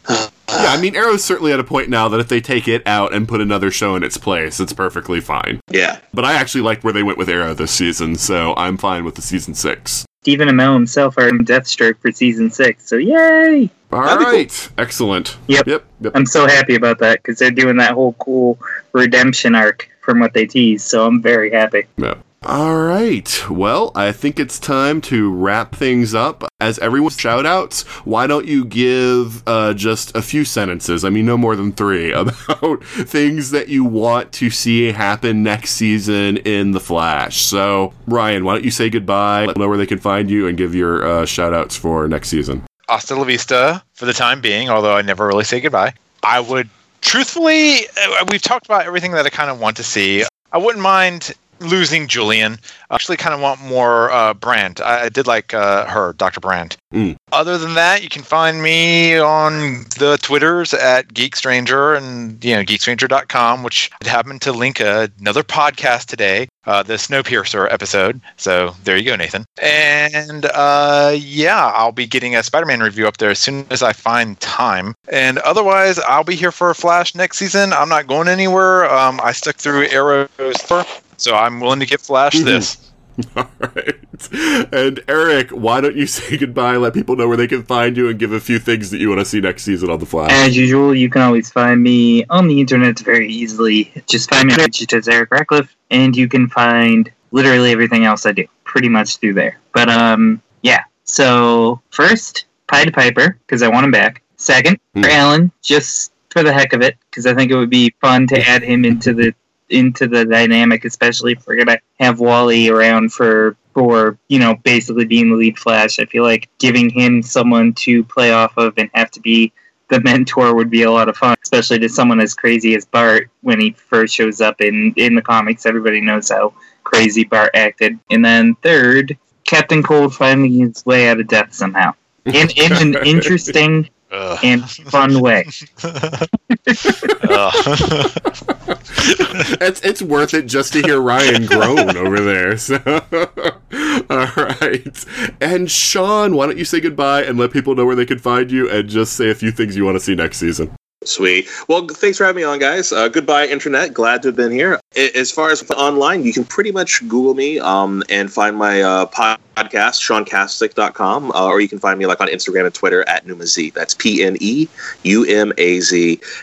Yeah, I mean, Arrow's certainly at a point now that if they take it out and put another show in its place, it's perfectly fine. Yeah. But I actually liked where they went with Arrow this season, so I'm fine with the season 6. Stephen Amell himself are in Deathstroke for season 6, so yay! All right, cool. Excellent. Yep. I'm so happy about that, because they're doing that whole cool redemption arc from what they teased, so I'm very happy. Yep. All right, well, I think it's time to wrap things up. As everyone's shout-outs, why don't you give just a few sentences, I mean no more than 3, about things that you want to see happen next season in The Flash. So, Ryan, why don't you say goodbye, let them know where they can find you, and give your shout-outs for next season. Hasta la vista, for the time being, although I never really say goodbye. I would, truthfully, we've talked about everything that I kind of want to see. I wouldn't mind losing Julian. I actually kind of want more Brandt. I did like her, Dr. Brandt. Other than that, you can find me on the Twitters at GeekStranger and GeekStranger.com, which happened to link another podcast today, the Snowpiercer episode. So there you go, Nathan. And I'll be getting a Spider-Man review up there as soon as I find time. And otherwise, I'll be here for Flash next season. I'm not going anywhere. I stuck through Arrow's first. So I'm willing to give Flash this. All right. And Eric, why don't you say goodbye, let people know where they can find you, and give a few things that you want to see next season on The Flash. As usual, you can always find me on the internet very easily. Just find me as Eric Ratcliffe, and you can find literally everything else I do pretty much through there. But, so first, Pie to Piper, because I want him back. Second, for Alan, just for the heck of it, because I think it would be fun to add him into the dynamic, especially if we're gonna have Wally around for basically being the lead Flash. I feel like giving him someone to play off of and have to be the mentor would be a lot of fun, especially to someone as crazy as Bart. When he first shows up in the comics, everybody knows how crazy Bart acted. And then third, Captain Cold finding his way out of death somehow in an interesting and fun way. It's worth it just to hear Ryan groan over there. So. All right. And Sean, why don't you say goodbye and let people know where they can find you, and just say a few things you want to see next season. Sweet. Well, thanks for having me on, guys. Goodbye, internet. Glad to have been here. As far as online, you can pretty much Google me and find my podcast, SeanCastick.com, or you can find me on Instagram and Twitter at Numazee. That's P-N-E-U-M-A-Z,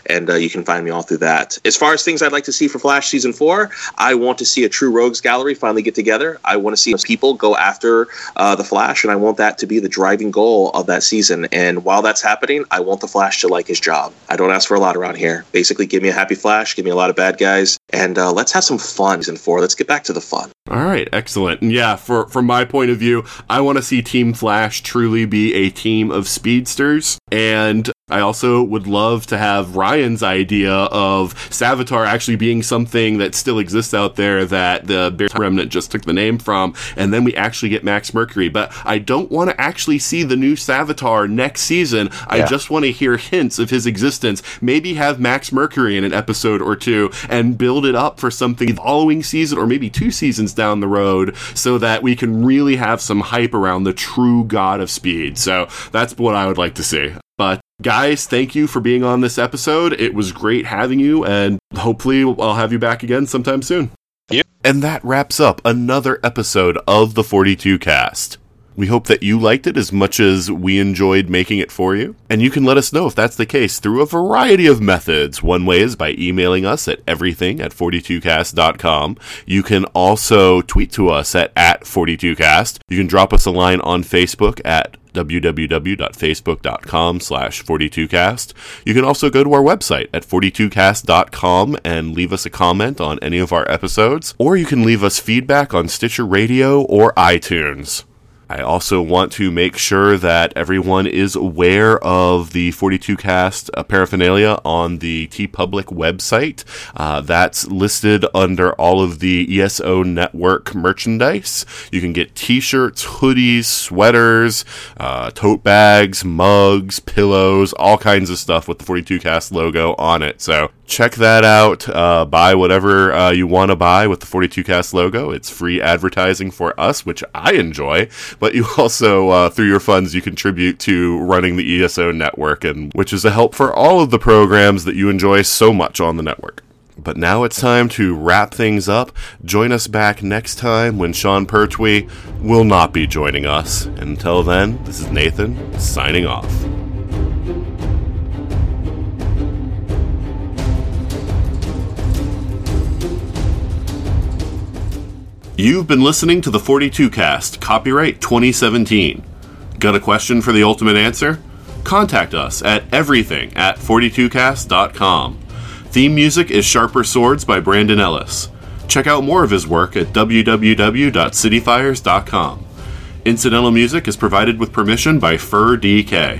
and you can find me all through that. As far as things I'd like to see for Flash Season 4, I want to see a true Rogues Gallery finally get together. I want to see people go after the Flash, and I want that to be the driving goal of that season. And while that's happening, I want the Flash to like his job. I don't ask for a lot around here. Basically, give me a happy Flash, give me a lot of bad guys, and let's have some fun. Season 4, let's get back to the fun. All right, excellent. And yeah, from my point of view, I want to see Team Flash truly be a team of speedsters, and I also would love to have Ryan's idea of Savitar actually being something that still exists out there that the Bear Remnant just took the name from, and then we actually get Max Mercury. But I don't want to actually see the new Savitar next season. Yeah. I just want to hear hints of his existence. Maybe have Max Mercury in an episode or two and build it up for something the following season or maybe 2 seasons down the road, so that we can really have some hype around the true God of Speed. So that's what I would like to see. But guys, thank you for being on this episode. It was great having you, and hopefully I'll have you back again sometime soon. Yep. And that wraps up another episode of the 42cast. We hope that you liked it as much as we enjoyed making it for you. And you can let us know if that's the case through a variety of methods. One way is by emailing us at everything@42cast.com. You can also tweet to us at @42cast. You can drop us a line on Facebook at www.facebook.com/42cast. You can also go to our website at 42cast.com and leave us a comment on any of our episodes, or you can leave us feedback on Stitcher Radio or iTunes. I also want to make sure that everyone is aware of the 42cast paraphernalia on the TeePublic website. That's listed under all of the ESO Network merchandise. You can get t-shirts, hoodies, sweaters, tote bags, mugs, pillows, all kinds of stuff with the 42cast logo on it. So check that out. Buy whatever you want to buy with the 42cast logo. It's free advertising for us, which I enjoy. But you also, through your funds, you contribute to running the ESO Network, and which is a help for all of the programs that you enjoy so much on the network. But now it's time to wrap things up. Join us back next time when Sean Pertwee will not be joining us. Until then, this is Nathan signing off. You've been listening to the 42cast, copyright 2017. Got a question for the ultimate answer? Contact us at everything@42cast.com. Theme music is Sharper Swords by Brandon Ellis. Check out more of his work at www.cityfires.com. Incidental music is provided with permission by Fur DK.